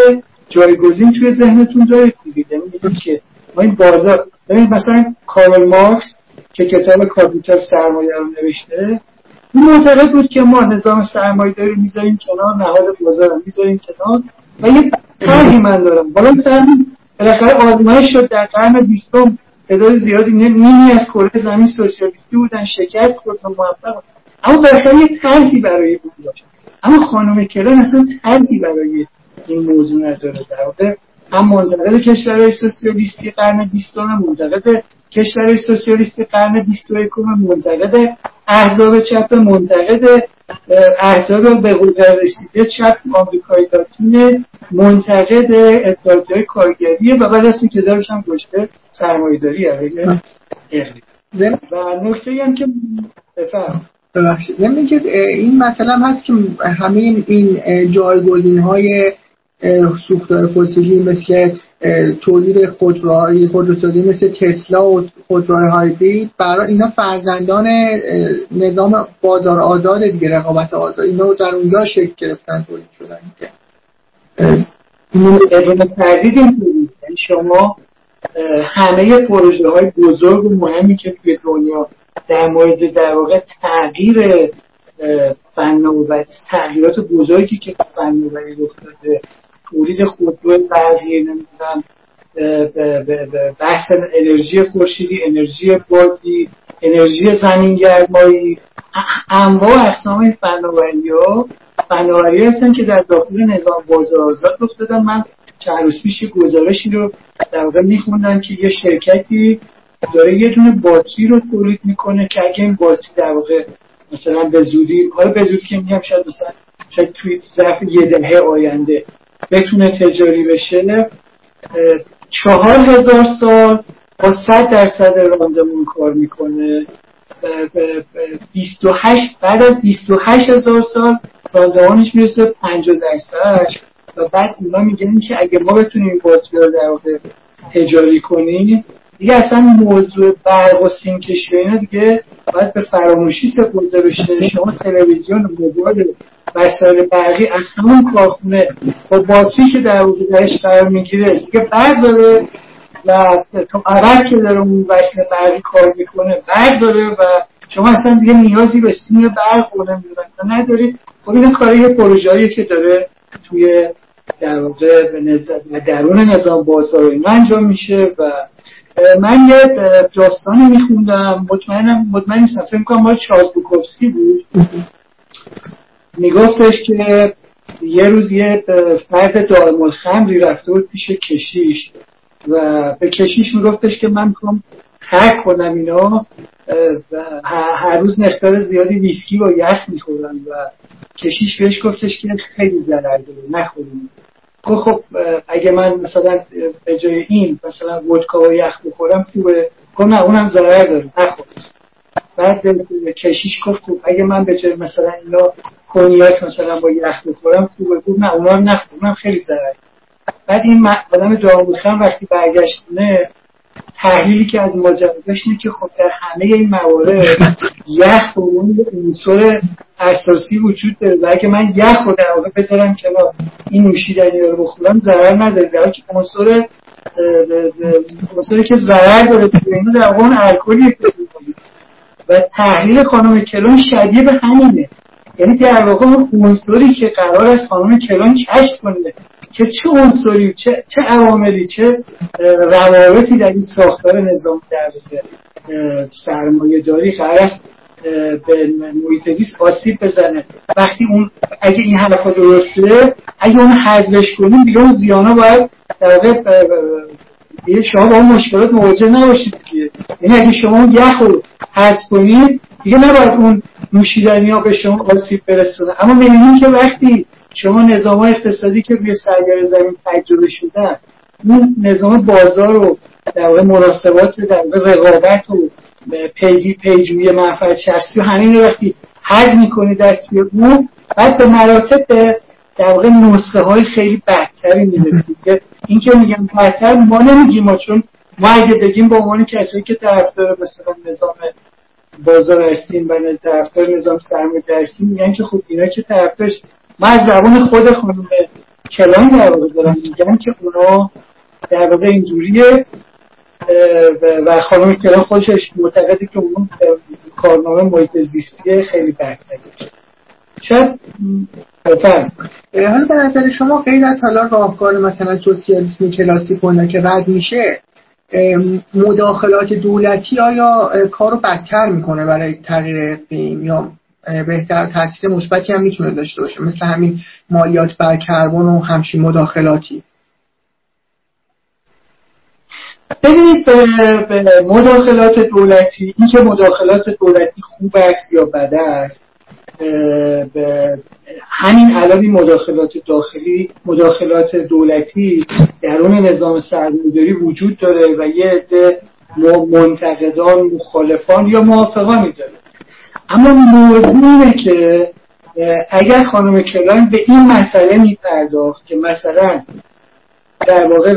جایگزین توی ذهنتون دارید. می‌بینید که ما این بازار، ببینید مثلا کارل مارکس که کتاب کاپیتال سرمایه رو نوشته، این معتقد بود که ما نظام سرمایه‌داری رو می‌ذاریم کنار، نهاد بازار رو می‌ذاریم کنار و یه طرحی من دارم. بالاخره آزمایش شد در قرن 20 تعداد زیادی نیمی از کره زمین سوسیالیستی بودن، شکست خورد و موفق، اما بالاخره یه طرحی برای اون داشت. اما خانم کلان اصلا طرحی برای این موضوع نداره. در واقع هم منتقد کشورهای سوسیالیستی قرن 20 منتقد کشورهای سوسیالیستی قرن 21 منتقد احزاب چپ، منتقد احزاب به قدرت رسیده چپ آمریکای لاتین، منتقد اتحادیه‌های کارگری و بعد از این کتابش هم گشته سرمایه‌داری علیه اقلیم. و نکته‌ای هم که بفهم ببخشید یعنی که این مسئله هم هست که همین این جایگزین‌های سوختار فسیلی مثل تولید خودروسازی مثل تسلا و خودروهای هایبرید، برای اینا فرزندان نظام بازار آزاد دیگه، رقابت آزاد، اینا در اونجا شکل گرفتن، تولید شدن. بدون تردید این شما همه پروژه های بزرگ و مهمی که توی دنیا در مورد در واقع تغییر فناوری، تغییرات بزرگی که فناوری رخ داده، تولید خودرو برقی، نمیدونم بحث انرژی خورشیدی، انرژی بادی، انرژی زمین‌گرمایی، انواع و اقسام فناوری‌ها فناوری هستن که در داخل نظام بازار آزاد رخ دادن. من چند روز پیش گزارشی رو در واقع می‌خوندم که یه شرکتی داره یه دونه باتری رو تولید می‌کنه که اگه این باتری در واقع مثلا به زودی، حالا به زودی که میگم شاید مثلا شاید توی ظرف یه دهه آینده بتونه تجاری بشه، 4,000 سال با 100% راندمون کار میکنه، 28 بعد از 28,000 سال راندمانش میرسه 50% و بعد اونا میگن که اگه ما بتونیم باتری رو در واقع تجاری کنیم دیگه اصلا موضوع برق و سیمکشی اینا دیگه باید به فراموشی سپرده بشه. شما تلویزیون، موبایل، وسایل برقی از همون کارخونه با باتری که در وجودش قرار میگیره دیگه برق داره و تو عرض که داره اون وسیله برقی کار میکنه برق داره و شما اصلا دیگه نیازی به سیم برق رو ندارید. خب این کاری یه پروژه‌ایه که داره توی در واقع درون نظام بازار اینا انجام میشه و من یه داستانی میخوندم، مطمئن نیستم، فکر میکنم مال چارلز بوکوفسکی بود. میگفتش که یه روز یه فرد دائم الخمری رفته بود پیش کشیش و به کشیش میگفتش که من میخوام ترک کنم اینا، هر روز مقدار زیادی ویسکی با یخ میخورن. و کشیش بهش گفتش که خیلی ضرر داره، نخوریم. خب اگه من مثلا به جای این مثلا ودکا و یخ بخورم خوبه؟ خب نه، اونم ضرر داره، نخور. بعد کشیش گفت خب اگه من به جای مثلا اینا کنیاک مثلا با یخ بخورم خوبه؟ خب نه، اونم نخور، اونم خیلی ضرر. بعد این آدم داوودخان وقتی برگشت نه، تحلیلی که از ماجرا داشت اینه که خب در همه این موارد یخ و اون عنصر اساسی وجود داره و اگه من یخ رو در واقع بذارم کنار، این نوشیدنی رو بخورم ضرر نداره، در حالی که عنصری که ضرر داره توی اینو در واقع اون الکلیه. و تحلیل خانم کلون شبیه به همینه، یعنی در واقع عنصری که قرار است خانم کلون کشف کنه که چه عنصری، چه عواملی، چه روابطی در این ساختار نظام در سرمایه داری قرار است به محیط زیست آسیب بزنه. وقتی اون اگه این حرفا درسته، اگه اون حذفش کنیم دیگه اون زیانا باید در واقع شما با اون مشکلات مواجه نباشید دیگه. یعنی اگه شما یخ رو حذف کنید دیگه نباید اون نوشیدنی ها به شما آسیب برسونه. اما می‌بینیم که وقتی شما نظام اقتصادی که روی سرگره زمین تجربه شدن، اون نظام بازار و در واقع مناسبات در واقع رقابت و پیجوی منفعت شخصی و همین وقتی حذف می‌کنید دست توی اون، بعد به مراتب در واقع نسخه‌های خیلی بدتری می‌رسید. این که میگم بدتر ما نمیگیم، ما چون ما اگه بگیم با عنوان کسایی که طرفدار مثلا نظام بازار هستیم و طرفدار نظام سرمایه‌داری هستیم، میگن که خب اینا که طرفدارش، ما از زبان خود خانم کلان در واقع دارم میگن که اونا در واقع اینجوریه و خانم کلان خودش معتقده که اون کارنامه محیط زیستی خیلی بدتره. شاید بفرم حالا به نظر شما غیر از حالا راهکار مثلا سوسیالیسم کلاسیک اونه که رد میشه، مداخلات دولتی آیا کارو بدتر میکنه برای تغییر اقلیم یا بهتر تاثیر مثبتی هم میتونه داشته باشه، مثل همین مالیات بر کربن و همچین مداخلاتی؟ ببینید به مداخلات دولتی، این که مداخلات دولتی خوب است یا بد است، همین علاوه مداخلات داخلی، مداخلات دولتی درون نظام سرمایه‌داری وجود داره و یه عده منتقدان، مخالفان یا موافقانی داره. اما موضوع اینه که اگر خانم کلاین به این مسئله میپرداخت که مثلا در واقع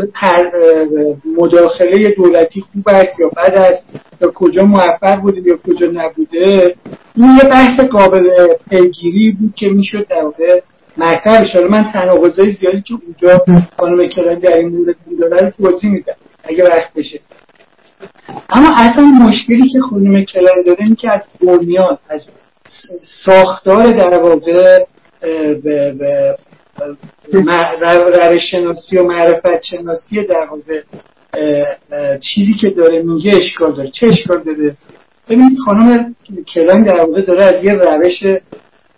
مداخله دولتی خوب است یا بد است، یا کجا موفق بوده یا کجا نبوده، این یه بحث قابل پیگیری بود که میشد در واقع مطرحش. حالا من تناقضای زیادی که اونجا خانم کلاین در این مورد داره رو توضیح میدم اگه وقت بشه. اما اصلا مشکلی که خانم کلاین داره این که از بنیاد، از ساختار در واقع روش شناسی و معرفت شناسی در واقع چیزی که داره میگه اشکال داره. چه اشکال داره؟ ببینید خانم کلاین در واقع داره از یه روش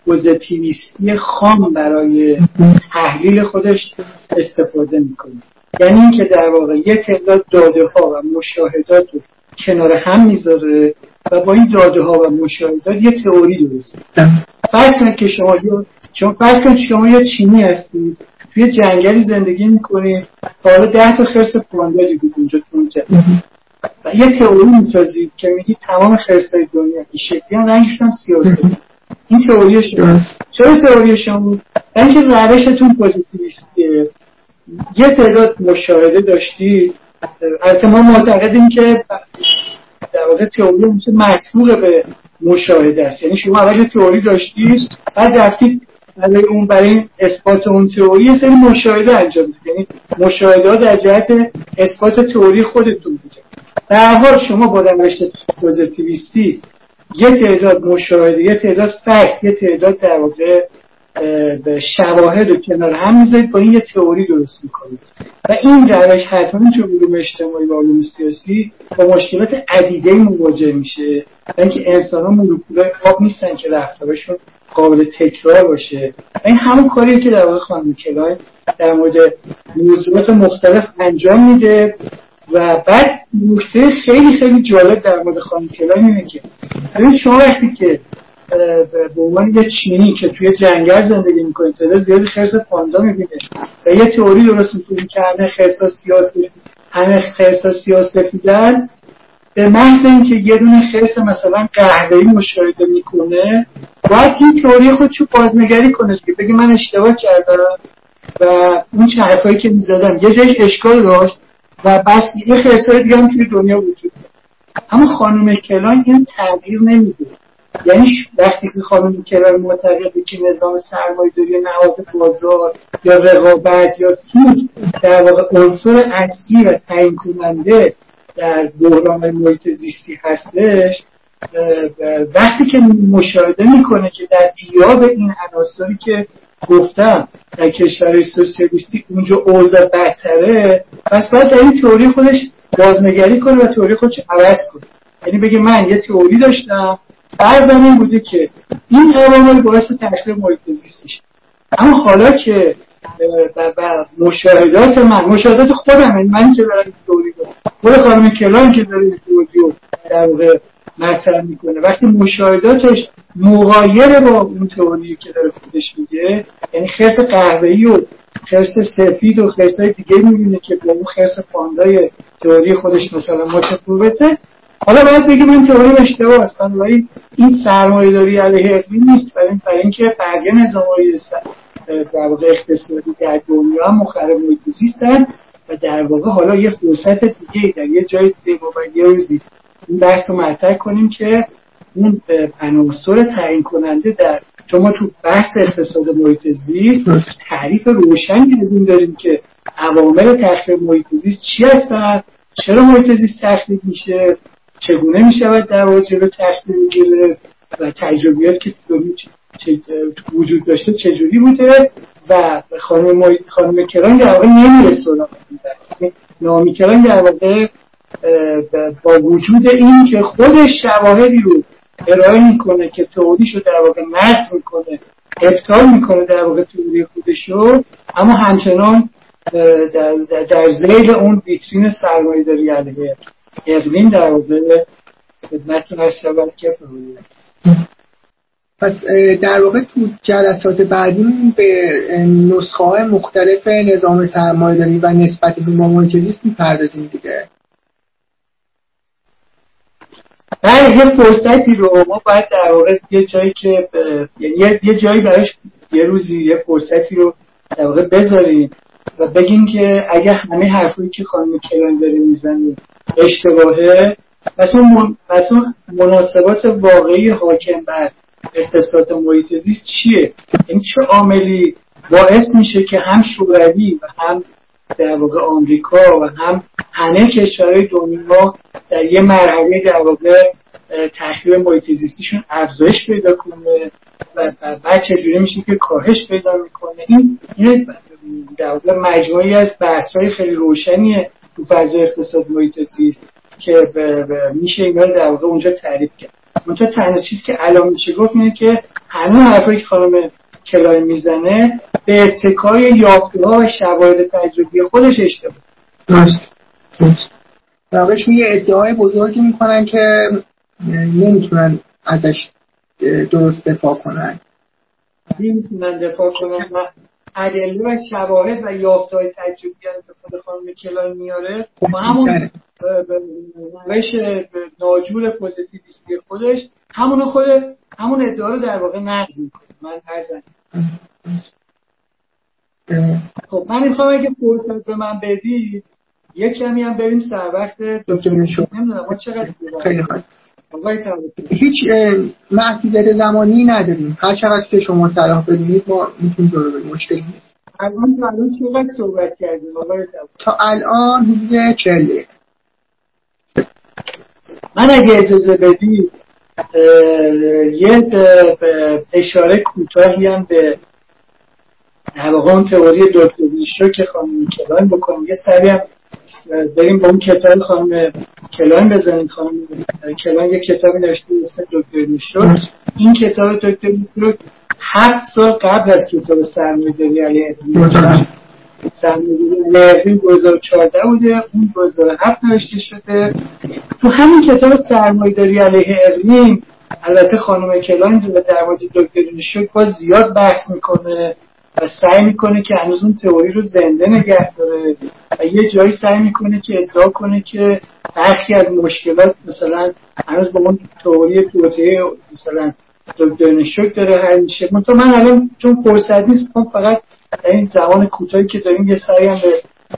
پوزیتیویستی خام برای تحلیل خودش استفاده میکنه، یعنی این که در واقع یه تعداد داده ها و مشاهدات رو کنار هم میذاره و با این داده ها و مشاهدات یه تئوری درست میکنه. فرض کن شما یه چینی هستید، توی جنگلی زندگی میکنید، حالا 10 تا خرس پانداری بود اونجا و یه تئوری میسازید که میگی تمام خرسای دنیا این شکلی ها رنگشون سیاهه. این تئوری شماست. چرا تئوری شماست؟ اینکه روشتون پوزیتیویستیه. یه تعداد مشاهده داشتی، البته ما معتقدیم که در واقع تئوری میشه مسئول به مشاهده است، یعنی شما اول تئوری داشتی بعد رفتید برای اثبات اون تئوری یه سری مشاهده انجام دادید، یعنی مشاهده ها در جهت اثبات تئوری خودتون بوده. در حال شما با روش پوزیتیویستی یه تعداد مشاهده، یه تعداد فکت، یه تعداد در واقع شواهد رو کنار هم میذارید با این یه تئوری درست میکنید و این روش حتما تو علوم اجتماعی و علوم سیاسی با مشکلات عدیده‌ای مواجه میشه، اینکه انسان‌ها مولکولای آب نیستن که رفتارشون قابل تکرار باشه. این همون کاریه که در واقع خانم کلاین در مورد موضوعات مختلف انجام میده. و بعد نکته خیلی خیلی جالب در مورد خانم کلاین اینه که شما وقتی که به عنوان یه چینی که توی جنگل زندگی میکنه تعداد زیادی خرس پاندا میبینه و یه تئوری درست میکنه که همه خرس‌ها سیاه‌سفیدن، به محض اینکه یه دونه خرس مثلا قهوه‌ای مشاهده میکنه باید این تئوری خودشو بازنگری کنه که بگه من اشتباه کردم و اون چه حرفایی که میزدم یه جایش اشکال داشت و بس یه خرسای دیگه هم توی دنیا وجود داره. اما خانم کلاین این تغییر نمیده. یعنی وقتی که خانم کلاین معتقده که نظام سرمایه‌داری، نهاد بازار یا رقابت یا سود در واقع عنصر اصلی و تعیین کننده در بحران محیط زیستی هستش، وقتی که مشاهده میکنه که در غیاب این عناصری که گفتم در کشورهای سوسیالیستی اونجا اوضاع بدتره، پس باید در این تئوری خودش بازنگری کنه و تئوری خودش عوض کنه. یعنی بگه من یه تئوری داشتم فرضاً این بوده که این عوامل باعث تخریب محیط زیست میشه، اما حالا که و مشاهدات خودم، این من که دارم این تئوری رو خود خانم کلاین که داره این تئوری رو در واقع مطرح میکنه، وقتی مشاهداتش مغایره با اون تئوری که داره خودش میگه، یعنی خرس قهوه‌ای و خرس سفید و خرسای دیگه میبینه که با اون خرس پاندای تئوری خودش مثلا متفاوته، حالا باید بگه من تئوریم اشتباه است. بنابراین این سرمایه‌داری علیه اقلیم نیست، برای اینکه بقیه نظام‌های در واقع اقتصادی در دنیا هم مخرب محیط زیستن و در واقع حالا یه فرصت دیگه در یه جای دیگه روزی این بحث رو مطرح کنیم که اون عناصر تعیین کننده در شما تو بحث اقتصاد محیط زیست تعریف روشنی از این داریم که عوامل تخریب محیط زیست چی هستن، چرا محیط زیست تخریب میشه، چگونه میشود در واقع جلو تخریب گرفت و تجربیات که وجود داشته چجوری بوده و خانم کلاین در واقع نمیرسه اونم. نامی کلاین در واقع با وجود این که خودش شواهدی رو ارائه میکنه که تئوریشو در واقع نقض میکنه، ابطال میکنه در واقع تئوری خودشو، اما همچنان در ذیل اون ویترین سرمایه‌داری علیه اقلیم در واقع خدمتتون هستم که فرمودید. پس در واقع تو جلسات بعدی به نسخه‌های مختلف نظام سرمایه‌داری و نسبتشون با محیط زیست می‌پردازیم دیگه. هر فرصتی رو ما باید در واقع یه جایی که یه جایی براش یه روزی یه فرصتی رو در واقع بذاریم و بگیم که اگه همه حرفایی که خانم کلاین داره میزنه اشتباهه، پس اون مناسبات واقعی حاکم بر اقتصاد محیط زیست چیه؟ این چه عاملی باعث میشه که هم شوروی و هم در واقع آمریکا و هم همه کشورهای دنیا در یه مرحله در واقع تخریب محیط زیستیشون افزایش پیدا کنه و بعد چجوری میشه که کاهش پیدا میکنه؟ این در واقع مجموعی از بحث‌های خیلی روشنیه تو فضای اقتصاد محیط زیست که میشه اینا رو در واقع اونجا تعریف کرد. منتها تنها چیز که الان میشه گفت اینه که همه حرفایی که خانم کلاین میزنه به اتکای یافته‌ها و شواهد تجربی خودش اشتباه. درست. واقعش یه ادعای بزرگی میکنن که نمیتونن ازش درست دفاع کنن. نمیتونن دفاع کنن. ادله و شواهد و یافته‌های تجربی که خود خانم کلاین میاره و همون روش ناجور پوزیتیویستی خودش همون ادعا رو در واقع نقض میکنه. خب من میخوام اگه فرصت به من بدی یه کمی هم بریم سر وقت دکتر شو. نمیدونم ما چقدر خیلی خواهد هیچ محدودیت زمانی نداریم، هر چقدر که شما صلاح بدونید ما میتونیم جلو بریم، مشکلی نیست. الان چقدر صحبت کردیم آقای طباطبایی؟ تا الان حدود 40 دقیقه. من اگه اجازه بدید یه اشاره کوتاهی هم به در واقع اون تئوری دکتریش رو که خانم کلاین بکنیم یه سری هم بریم با اون کتاب خانم کلاین بزنیم. خانم کلاین یک کتابی نوشته اسمش دکتریش رو. این کتاب دکتریش رو 7 سال قبل از کتاب سرمایه‌داری علیه سرمایه‌داری 2014 بوده، اون 2007 نوشته شده. تو همین کتاب سرمایه‌داری علیه ارلین البته خانم کلاین در مورد دکترین شوک باز زیاد بحث میکنه و سعی میکنه که هنوز اون تئوری رو زنده نگه داره و یه جایی سعی میکنه که ادعا کنه که برخی از مشکلات مثلا هنوز با اون تئوری توطئه مثلا دکترین شوک داره حل میشه. من الان چون فرصت نیست فقط در این زمان کوتاهی که داریم یه سعی هم به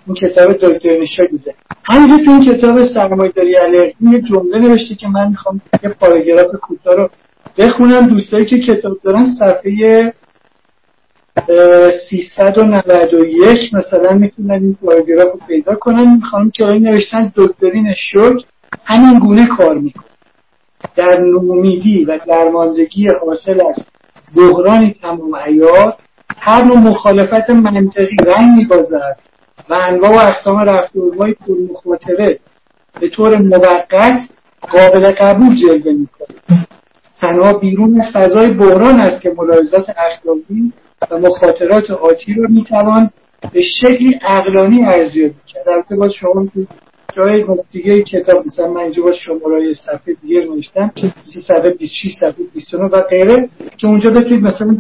اون کتاب دکتر نشاد میزه. همینجور تو این کتاب سرمایه‌داری علیه یه جمله نوشته که من میخوام یه پاراگراف کوتاه رو بخونم. دوستایی که کتاب دارن صفحه 391 مثلا میتونن این پاراگراف رو پیدا کنن. میخوام که این نوشتن دکترین شوک همین گونه کار میکنه. در نومیدی و درماندگی حاصل از بحرانی تمام عیار هر نوع مخالفت منطقی رنگ میبازد و انواع و اقسام رفتارهای پرمخاطره به طور موقت قابل قبول جلوه می‌کند. تنها بیرون از فضای بحران است که ملاحظات اخلاقی و مخاطرات آتی را می‌توان به شکلی عقلانی ارزیابی کرد. البته باز شما جای دیگه کتاب مثلا من اینجا باز شماره‌های صفحه دیگه نوشتم، صفحه 26 صفحه 29 و غیره که اونجا بتونید مثلا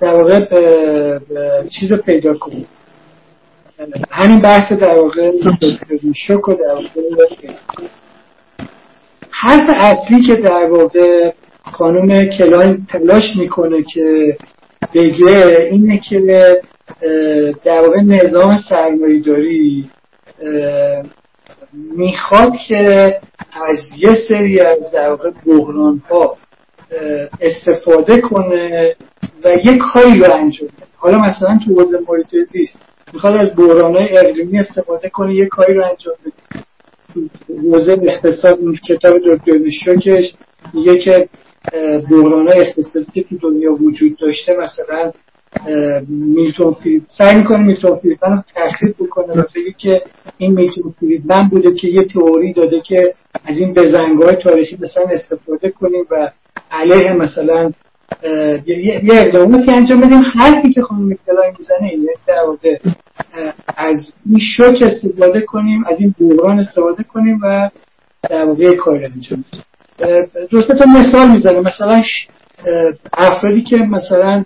در واقع چیز رو پیدا کنید. همین بحث در واقع دکترین شوک و در واقع حرف اصلی که در واقع خانم کلاین تلاش میکنه که بگه اینه که در واقع نظام سرمایه‌داری میخواد که از یه سری از در واقع بحران‌ها استفاده کنه و یک کاری رو انجام بده. حالا مثلا تو حوزه محیط زیست میخواد از بحران‌های اقلیمی استفاده کنه، یک کاری رو انجام بده. حوزه اقتصاد اون کتاب دکتر شوکش میگه که بحران‌های اقتصادی که تو دنیا وجود داشته مثلا سعی میکنه میلتون فریدمن رو تخریب بکنه و بگه که این میلتون فریدمن بوده که یه تئوری داده که از این بزنگ‌های تاریخی مثلا استفاده کنیم و علیه مثلا یه اقداماتی انجام بدیم. حرفی که خانم کلاین میزنه اینه در واقع از این شوک استفاده کنیم، از این بحران استفاده کنیم و در واقع کار انجام بدیم. دو سه تا مثال میزنه، مثلا افرادی که مثلا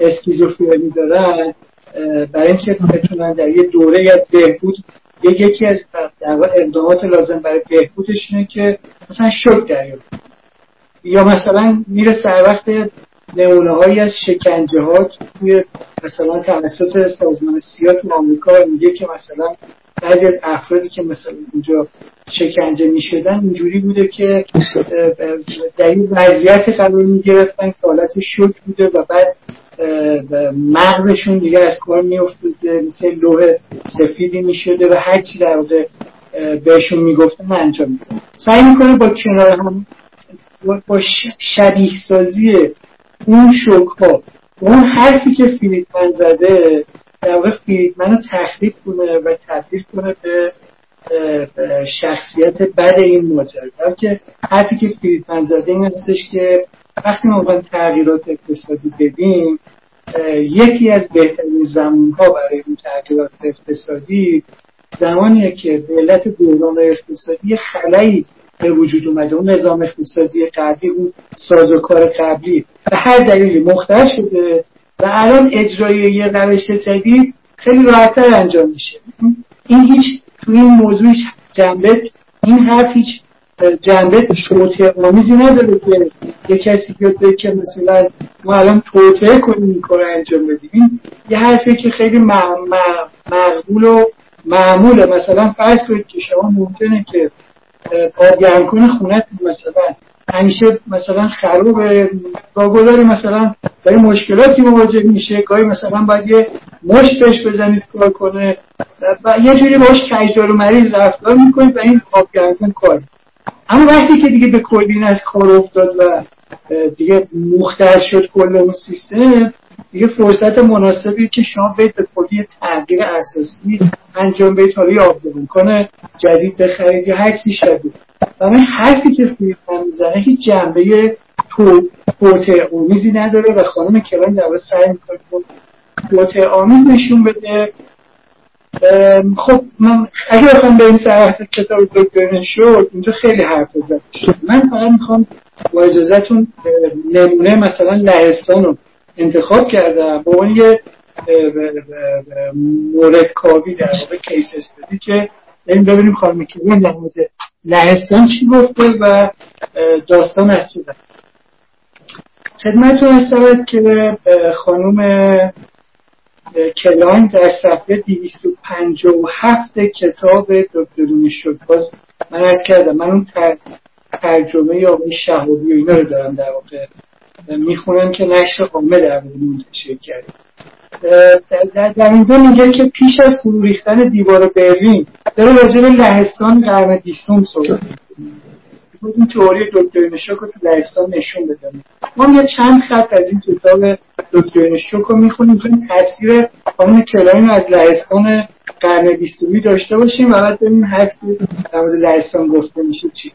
اسکیزوفرنی دارن برای اینکه بتونن در یه دوره از بهبود یکی از در واقع اقدامات لازم برای بهبودش اینه که مثلا شوک دریافت کنن، یا مثلا میره سر وقت نمونه هایی از شکنجه ها توی مثلا توسط سازمان سیا تو آمریکا میگه که مثلا بعضی از افرادی که مثلا اونجا شکنجه میشدن اونجوری بوده که در این وضعیت قرار میگرفتن که حالت شوک بوده و بعد مغزشون دیگه از کار میافتاده، مثل لوح سفیدی میشده و هر چی در واقع بهشون میگفتن انجام میدادن. سعی میکنه با کنار هم با شبیه سازی اون شوک ها اون حرفی که فریدمن زده در واقع فریدمن رو تخریب کنه و تبدیل کنه به شخصیت بد این ماجرا. در که حرفی که فریدمن زده این هستش که وقتی ما میخوایم تغییرات اقتصادی بدیم یکی از بهترین زمان‌ها برای این تغییرات اقتصادی زمانیه که به علت بحران اقتصادی خلایی به وجود اومده، اون نظام اقتصادی قبلی، اون سازوکار قبلی به هر دلیلی مختل شده و الان اجرای یه روش جدید خیلی راحت‌تر انجام میشه. این هیچ تو این موضوع هیچ جنبه، این حرف هیچ جنبه توطئه آمیزی نداره که یه کسی بیاد بگه که مثلا ما الان توطئه کنیم این کارو انجام بدیم. یه حرفی که خیلی مقبول و معموله. مثلا فرض کنید که شما ممکنه که آبگرمکن خونت مثلا همیشه مثلا خروبه، گاهی داری مثلا داری مشکلاتی مواجه میشه، گاهی مثلا باید یه مشت بهش بزنید کار کنه و یه جوری باش کجدار و مریض رفتار میکنید و این آبگرمکن کار. اما وقتی که دیگه به کلی از کار افتاد و دیگه مختل شد کل اون سیستم، یه فرصت مناسبی که شما باید به کلی تغییر اساسی انجام بدید تا یه آپدیت جدید بخرید یا هر چیزی شده. و من حرفی که فریدمن میزنه هیچ جنبه توطئه آمیزی نداره و خانم کلاین در واقع سعی می‌کنه توطئه آمیز نشون بده. خب من اگه بخوام به این صراحت کتاب دکتر شورت اینجا خیلی حرف زد، من فقط میخوام با اجازهتون نمونه مثلا لهستان رو انتخاب کردم با اون یه مورد کاوی در واقع کیس استدی که بریم ببینیم خانم کلین در مورد لهستان چی گفته و داستان از چی. خدمتتون هستم که خانم کلاین در صفحه 257 کتاب دکترین شد باز من عرض کردم من اون ترجمه یا اون شهابی و اینا رو دارم در واقع میخونم که نشر قامل در مورد منتشر کردیم. در اینجا میگه که پیش از فرو ریختن دیوار برلین داره راجع به لهستان قرن 20 صحبت می‌کنه. این تئوری دکترین شوک رو تو لهستان نشون بدم. ما یه چند خط از این کتاب دکترین شوک رو میخونیم که تاثیر خانم کلاین رو از لهستان قرن 20 داشته باشیم و بعد ببینیم حرفی در مورد لهستان گفته میشه چی.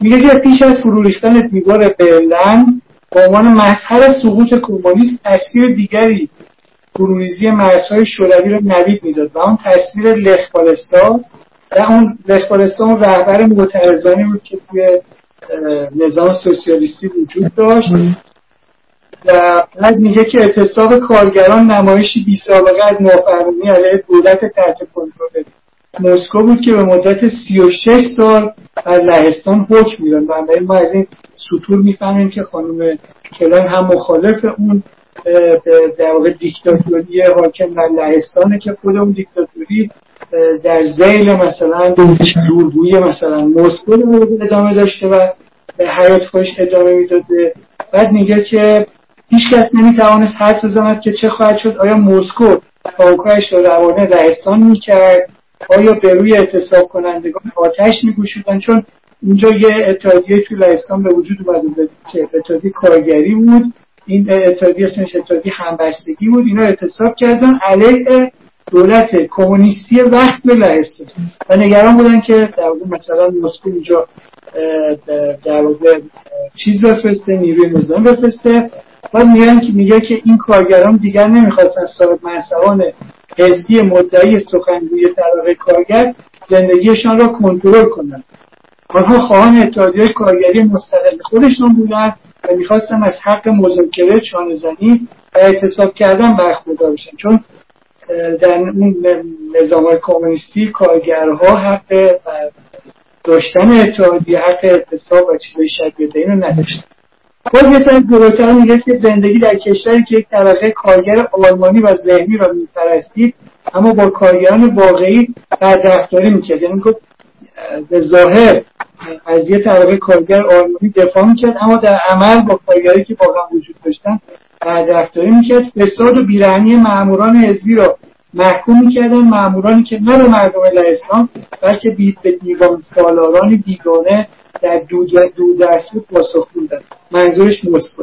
میگه که پیش از فرو ریختن دیوار برلین به عنوان مظهر سقوط کمونیسم تاثیر دیگری فروریزی مرزهای شوروی رو نوید میداد و اون تاثیر لخ والنسا و اون لخ والنسا اون رهبر معترضانی بود که توی نظام سوسیالیستی وجود داشت. و بعد میگه که اعتصاب کارگران نمایشی بی‌سابقه از نافرمانی علیه دولت تحت کنترل مسکو بود که به مدت 36 سال بر لهستان حکم می‌راند. بنابراین ما از این سطور می‌فهمیم که خانم کلاین هم مخالف اون در واقع دیکتاتوری حاکم در لهستانه که خود اون دیکتاتوری در ذیل مثلا زورگویی مثلا مسکو رو ادامه داشته و به حیات خودش ادامه میداده. بعد میگه که هیچ کس نمیتوانست حدس بزند که چه خواهد شد، آیا مسکو پاکایش رو روانه لهستان میکرد، آیا به روی اعتصاب کنندگان آتش میگوشیدن، چون اونجا یه اتحادیه تو لهستان به وجود اومده که اتحادیه کارگری بود، این اتحادیه اسمش اتحادیه همبستگی بود، اینا اعتصاب کردن علیه دولت کمونیستی وقت لهستان و نگران بودن که در واقع مثلا مسکو اونجا در واقع چیز بفرسته، نیروی نظام بفرسته. باز میگه که این کارگران دیگر نمیخواستن صاحب منصبان حزبی مدعی سخنگوی طبقه کارگر زندگیشان را کنترل کنند. آنها خواهان اتحادیه کارگری مستقل خودشان بودند و میخواستن از حق مذاکره، چانه زنی و اعتصاب کردن برخوردار بشن، چون در اون نظام‌های کمونیستی کارگرها حق داشتن اتحادیه، حق اعتصاب و چیزهای شبیه به این رو نداشتن. باز مثلا گروتر میگه که زندگی در کشوری که یک طبقه کارگر آلمانی و ذهنی را میپرستید اما با کارگران واقعی بدرفتاری میکرد، یعنی که به ظاهر از یه طبقه کارگر آلمانی دفاع میکرد اما در عمل با کارگری که واقعا وجود داشتن بدرفتاری میکرد. فساد و بیرحمی ماموران حزبی را محکوم میکردن، مامورانی که نه به مردم لهستان بلکه به دیوان سالاران بیگانه در دو دست بود پاسخ بودن، منظورش مسکو.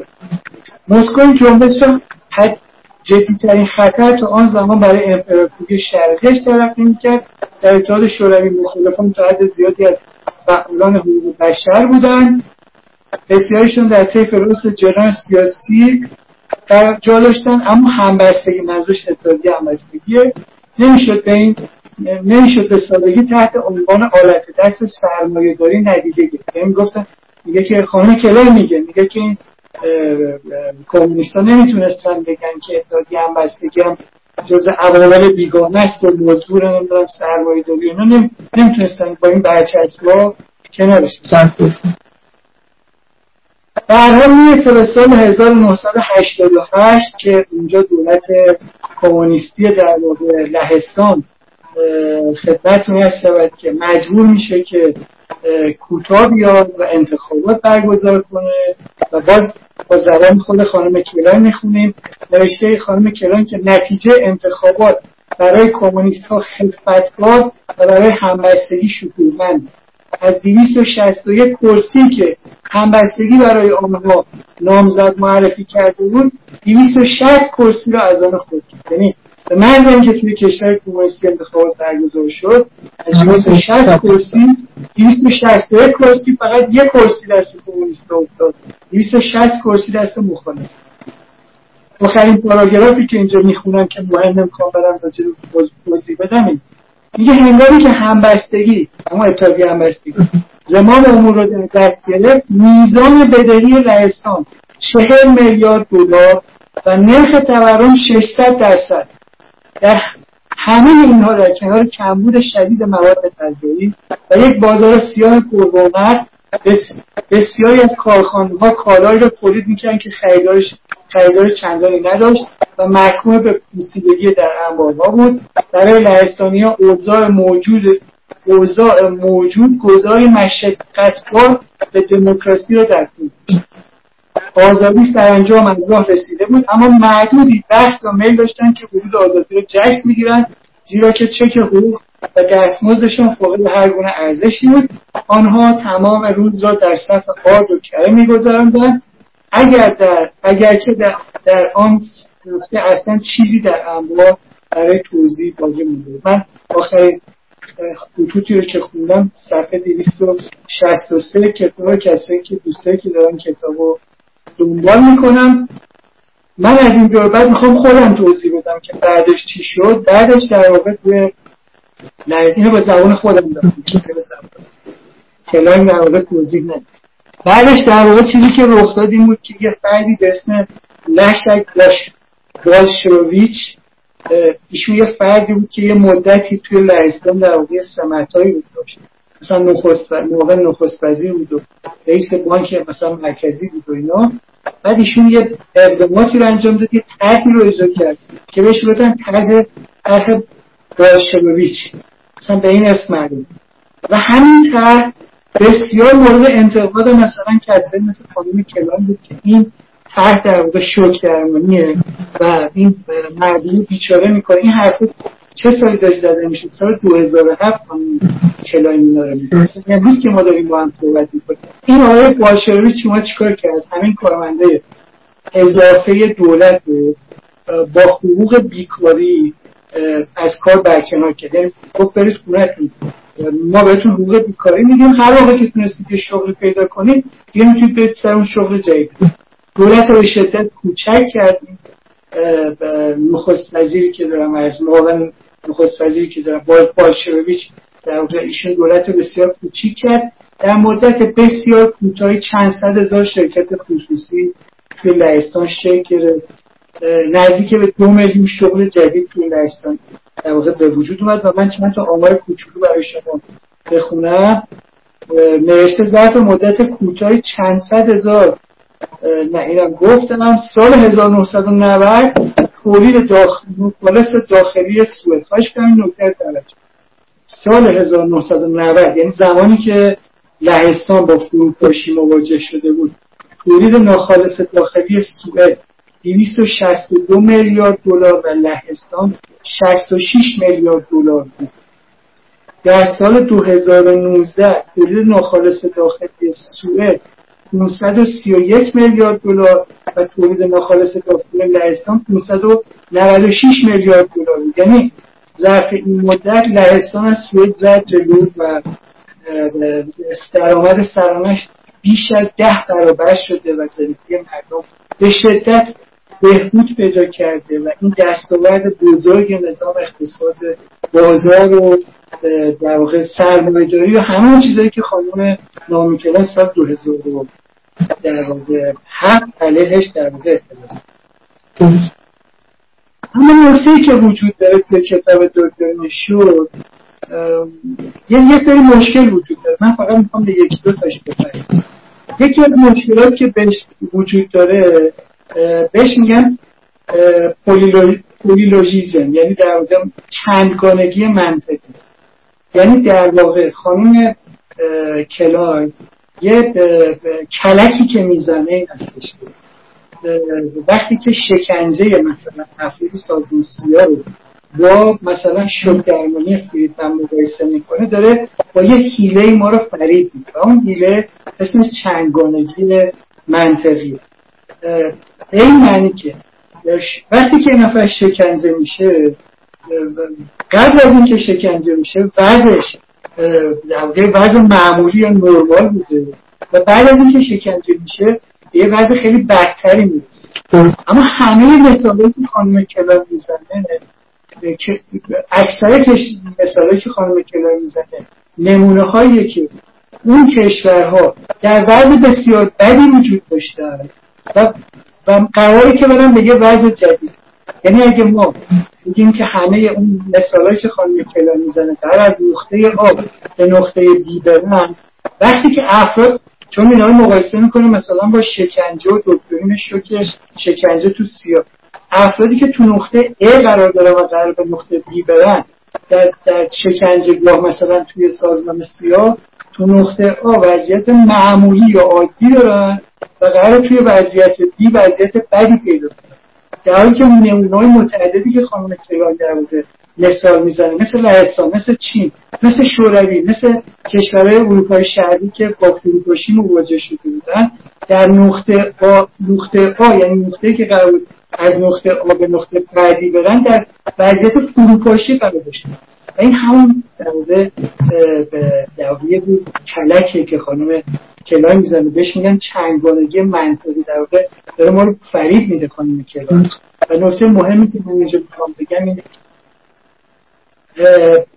مسکو این جنبش را جدیترین خطر تا آن زمان برای امپراتوری شرقش تلقی میکرد. در اتحاد شوروی مخالفان تا حد زیادی از فعالان حقوق بشر بودند، بسیارشون در طیف راست جریان سیاسی در جا داشتن، اما همبستگی، منظورش اتحادیه همبستگیه، نمیشد به سادگی تحت عنوان آلت دست سرمایه داری ندیده گرفت. یعنی گفتن، میگه که خانم کلاین میگه که این کمونیستا نمیتونستن بگن که اتحادیه همبستگی هم جز عوامل بیگانه است و مزدور نمیدونم سرمایه داری، اونا نمیتونستن با این برچسب‌ها کنارش بزنن. در حال میرسه به سال 1988 که اونجا دولت کمونیستی در واقع لهستان خدمتتون هستم که مجبور میشه که کوتاه بیاد و انتخابات برگزار کنه و باز با زبان خود خانم کلاین میخونیم نوشته خانم کلاین که نتیجه انتخابات برای کمونیست ها خدمتکار و برای همبستگی شکوهمند. از 261 کرسی که همبستگی برای آنها نامزد معرفی کرده بود 260 کرسی را از آن خود کرد. یعنی به محض اینکه توی کشور کمونیستی انتخابات برگزار شد از 260 کرسی 261 کرسی فقط یک کرسی دست کمونیست‌ها افتاد، 260 کرسی دست مخالف. آخرین پاراگرافی که اینجا میخونم که مهم امکان برم راجع به توضیح بدم میگه هنگامی که همبستگی اما اتفاقی همبستگی زمان امور رو دست گرفت، میزان بدهی رئیسان 40 میلیارد دلار و نرخ تورم 600%. در همه اینها در کنار کمبود شدید مواد غذایی و یک بازار سیاه پررونق، بسیاری از کارخانه‌ها کالایی را تولید می‌کنن که خریدار چندانی نداشت و محکوم به پوسیدگی در انبارها بود. برای لهستانی‌ها اوضاع موجود گذاری مشقت‌بار به دموکراسی را در پی داشت. آزادی سرانجام از راه رسیده بود، اما معدودی وقت و میل داشتند که ورود آزادی را جشن می‌گیرند، زیرا که چک حقوق و دستمزدشان فقط هر گونه ارزشی بود. آنها تمام روز را در صف آرد و کره می‌گذراندند، اگر که در آن نقطه اصلا چیزی در انبار برای توضیح باقی مونده. من آخرین خطوطی رو که خوندم صفحه 263 کتاب، کسایی که دوستایی که دارن کتابو دنبال میکنم. من از این جور بعد میخوام خودم توضیح بدم که بعدش چی شد. بعدش در واقع به اینو به زبان خودم دارم کلام در واقع توضیح ندارم. بعدش در واقع چیزی که رخ داد این بود که یه فردی به اسم لشک بالشویچ، ایشون یه فردی بود که یه مدتی توی لهستان در واقع سمتایی بود داشت، مثلا نخست وزیر بود و رئیس بانک مثلا مرکزی بود و اینا. بعد ایشون یه اقداماتی رو انجام داد، یه طرحی رو اجرا کرد که بهش گفتن طرح بالشویچ، مثلا به این اسم معروف، و همین طرح بسیار مورد انتقاد مثلا کسایی مثل خانم کلان بود که این طرح در واقع شوک درمانیه و این مردم بیچاره میکنه. این حرف چه سالی داشت زده میشه؟ سال 2007 خانم کلان اینا رو میکنه، یعنی روز که ما داریم با هم صحبت میکنیم. این آقای بالشویچ شما چیکار کرد؟ همین کارمنده اضافه دولت بود، با حقوق بیکاری از کار برکنار کرد. یعنی خب برید خونه‌تون، ما بهتون حقوق بیکاری میدیم، هر وقت که تونستید یه شغل پیدا کنید دیگه میتونید برید سر اون شغل جدید. دولت رو به شدت کوچک کردیم. معاون نخست وزیری که دارم بالشویچ در واقع ایشون دولت رو بسیار کوچیک کرد. در مدت بسیار کوتاهی چند صد هزار شرکت خصوصی توی لهستان شکل گرفت، نزدیک به 2 میلیون شغل جدید توی لهستان در واقع به وجود اومد. و من چند تا آمار کوچولو برای شما بخونم. نوشته ظرف مدت کوتاهی چند صد هزار، نه اینم گفتم، سال 1990 تولید مخالص داخلی سوئد خواهش کنم نکته درجه سال 1990 یعنی زمانی که لهستان با فروپاشی مواجه شده بود، تولید ناخالص داخلی سوئد 262 میلیارد دلار و لهستان 66 میلیارد دلار بود. در سال 2019 تولید ناخالص داخلی سوئد 531 میلیارد دلار و تولید ناخالص داخلی لهستان 596 میلیارد دلار بود. یعنی ظرف این مدت لهستان از سوئد زد جلو و درآمد سرانش بیش از 10 برابر شده و زندگی مردم به شدت بهبود پیدا کرده و این دستاورد بزرگ نظام اقتصاد بازار و در واقع سرمایه‌داری و همه چیزایی که خانم نامی کلان سال 2007 در واقع علیهش در واقع اعتراض. اما نکته‌ای که وجود داره توی کتاب دکترین شد، یه سری مشکل وجود داره. من فقط میخوام به یکی دو تاش بپردازم. یکی از مشکلات که بهش وجود داره بهش میگن پولیلوژیزم، یعنی در واقع چندگانگی منطقی. یعنی در واقع خانم کلان یه کلکی که میزنه این هستش، وقتی که شکنجه مثلا افراد سازمان سیا رو با مثلا شوک درمانی فریدمن مقایسه میکنه، داره با یه حیله ما رو فرید میکنه. اون حیله اسمش چندگانگی منطقی. این معنی که وقتی که نفر شکنجه میشه، قبل از این که شکنجه میشه وضعش وضع معمولی یا نرمال بوده و بعد از این که شکنجه میشه یه وضع خیلی بدتری میرسه. اما همه مثالایی که خانم کلر میزنه، که اکثر مثالایی که خانم کلر میزنه نمونه هایی که اون کشورها در وضع بسیار بدی وجود داشته و قراره که برن بگه وضع جدید. یعنی اگه ما بگیم که همه اون مثالایی که خانم کلر میزنه در از نقطه آب به نقطه دی برن، وقتی که افراد، چون اینا رو مقایسه میکنه مثلا با شکنجه و دکترین شوکش شکنجه تو سیاه، افرادی که تو نقطه A قرار داره و قرار به نقطه B برن در شکنجه گاه مثلا توی سازمان سیاه، تو نقطه A وضعیت معمولی یا عادی دارن و قرار توی وضعیت B وضعیت بدی پیدا کنن. در حالی که نمونه‌های متعددی که خانم کلان در بوده مثال میزنه، مثل لهستان، مثل چین، مثل شوروی، مثل کشورهای اروپای شرقی که با فروپاشی مواجه شده بودن، در نقطه آ یعنی نقطه‌ای که قرار بود از نقطه آ به نقطه بعدی برن، در وضعیت فروپاشی قرار داشتن. این همون در واقع یه کلکه که خانم کلان میزنه، بهش میگن چنگانگی منطقی. در واقع داره ما رو فرید میده خانم کلان. و نکته مهمی که من اینجا میخوام بگم اینه،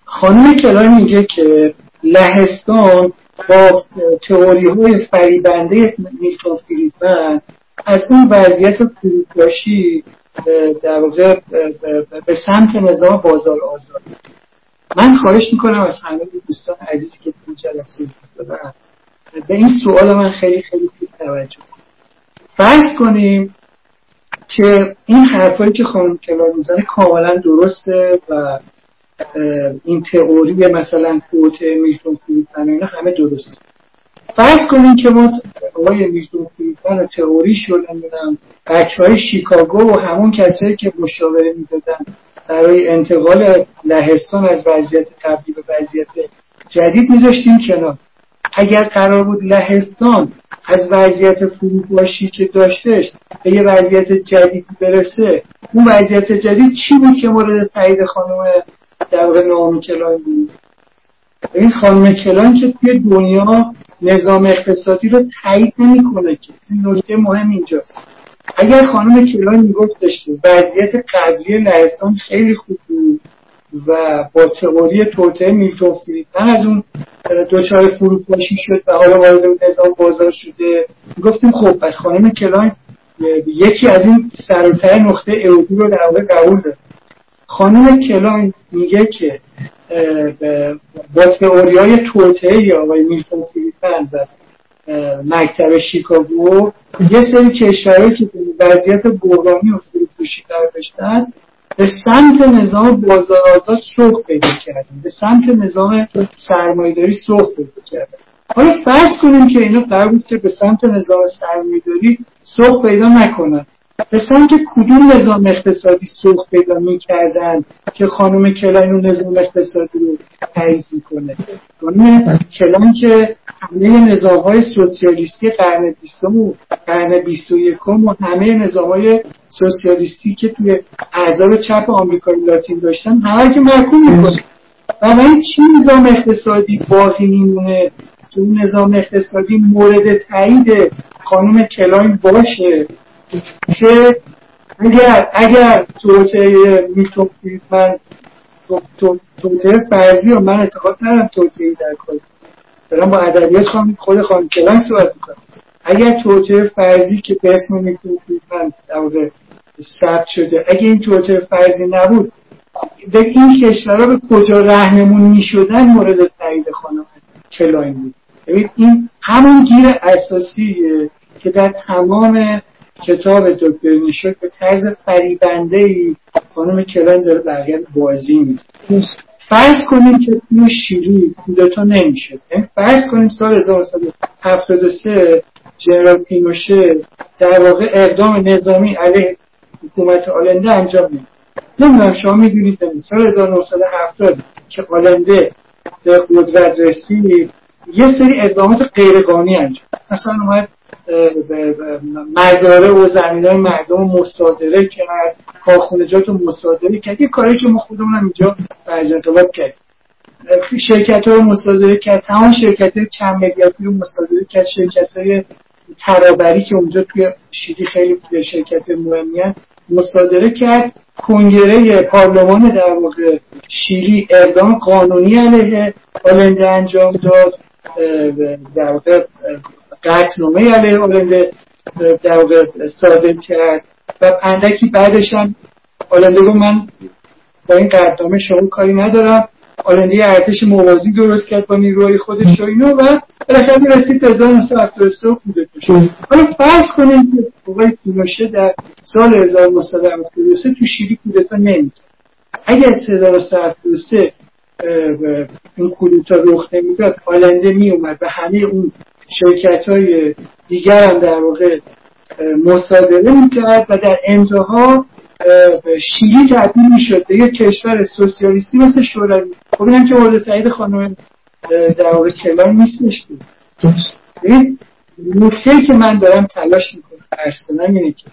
خانم کلان میگه که لهستان با تئوری های فریبنده میلتون فریدمن از اون وضعیت فروپاشی در واقع به سمت نظام بازار آزاد. من خواهش میکنم از همه دوستان عزیزی که این جلسه دارن به این سوال من خیلی خیلی توجه کنیم. فرض کنیم که این حرفایی که خانم کلان میزنه کاملا درسته و این تئوری مثلا کوته میلتون فریدمن اینا همه درست. فرض کنیم که ما آقای میلتون فریدمن تئوری شدن بدن، بچهای شیکاگو و همون کسایی که مشاوره میدادن برای انتقال لهستان از وضعیت قبلی به وضعیت جدید میذاشتیم کنار. اگر قرار بود لهستان از وضعیت فروپاشی که داشتش به یه وضعیت جدید برسه، اون وضعیت جدید چی بود که مورد تایید خانم در واقع نامی کلان بود؟ این خانم کلان که توی دنیا نظام اقتصادی رو تایید نمی‌کنه که این نکته مهم اینجاست. اگر خانم کلان میگفتش که وضعیت قبلی لهستان خیلی خوب بود و با تئوری توطئه میلتون فریدمن از اون دچار فروپاشی شد و حالا وارد نظام بازار شده، میگفتیم خب پس خانم کلان یکی از این سرتای نقطه اوبی رو در واقع قبول داره. خانم کلان میگه که با تئوری‌های توطئه آقای میلتون فریدمن و مکتب شیکاگو، یه سری کشورهایی که وضعیت بحرانی و فروپاشی قرار داشتن به سمت نظام بازار آزاد سوق پیدا کردن، به سمت نظام سرمایه‌داری سوق پیدا کردن. حالا فرض کنیم که اینا قرار بود که به سمت نظام سرمایه‌داری سوق پیدا نکنن. به سمت کدوم نظام اقتصادی سوق پیدا می‌کردن که خانم کلان اون نظام اقتصادی رو تعریف می‌کنه؟ خانم کلان که همه نظام‌های سوسیالیستی قرن 20 و قرن 21 و همه نظام‌های سوسیالیستی که توی احزاب چپ آمریکای لاتین داشتن همه که محکوم می‌کنه. بنابراین چی نظام اقتصادی باقی میمونه که اون نظام اقتصادی مورد تایید خانم کلان باشه؟ که اگر توطئه میلتون فریدمن توطئه فرضی و من اعتقاد ندارم توطئه در کار دارم، با ادبیات خود خانم کلان صحبت میکنم. اگر توطئه فرضی که به اسم میلتون فریدمن در ثبت شده، اگه این توطئه فرضی نبود، این کشورها به کجا رهنمون میشدن مورد تایید خانم کلان بود. این همون گیر اساسیه که در تمام کتاب دکتر نشد به طرز فریبنده‌ای خانم کلان داره برگرد بازی میده. فرض کنیم که توی شیلی دوتا نمیشه. فرض کنیم سال 1973 جنرال پینوشه در واقع اقدام نظامی علیه حکومت آلنده انجام میده. نمیدونم شما میدونید سال 1970 که آلنده به قدرت رسید یه سری اقدامات غیرقانونی انجام داد. مثلا اومد مزارع و زمینای مردم رو مصادره کرد، کارخونجات رو مصادره کرد، یه کاری که ما خودمون هم اینجا برجسته‌تر کرد. شرکت‌ها رو مصادره کرد، تمام شرکت‌های چند میلیاردی رو مصادره کرد، شرکت‌های ترابری که اونجا توی شیلی خیلی شرکت مهمیه مصادره کرد. کنگره پارلمان در مورد شیلی اقدام قانونی علیه آلنده انجام داد، در واقع قطعنامه علیه آلنده در واقع صادر کرد و اندکی بعدش هم آلنده رو من با این قطعنامه شما کاری ندارم، آلنده یه ارتش موازی درست کرد با نیروهای خودش و اینو و بالاخره رسید به 1973 کودتا شد. حالا فرض کنیم که آقای پینوشه در سال 1973 تو شیلی کودتا نمی‌کرد. اگه از 1973 این کودتا رخ نمی‌داد، آلنده میومد و همه اون شرکت‌های دیگر هم در واقع مصادره می‌کرد و در انتها شیلی تبدیل میشد به یک کشور سوسیالیستی مثل شوروی. خب اینم که مورد تایید خانم در واقع کلان نیستش. ببین نکته‌ای که من دارم تلاش میکنم اصلا اینه که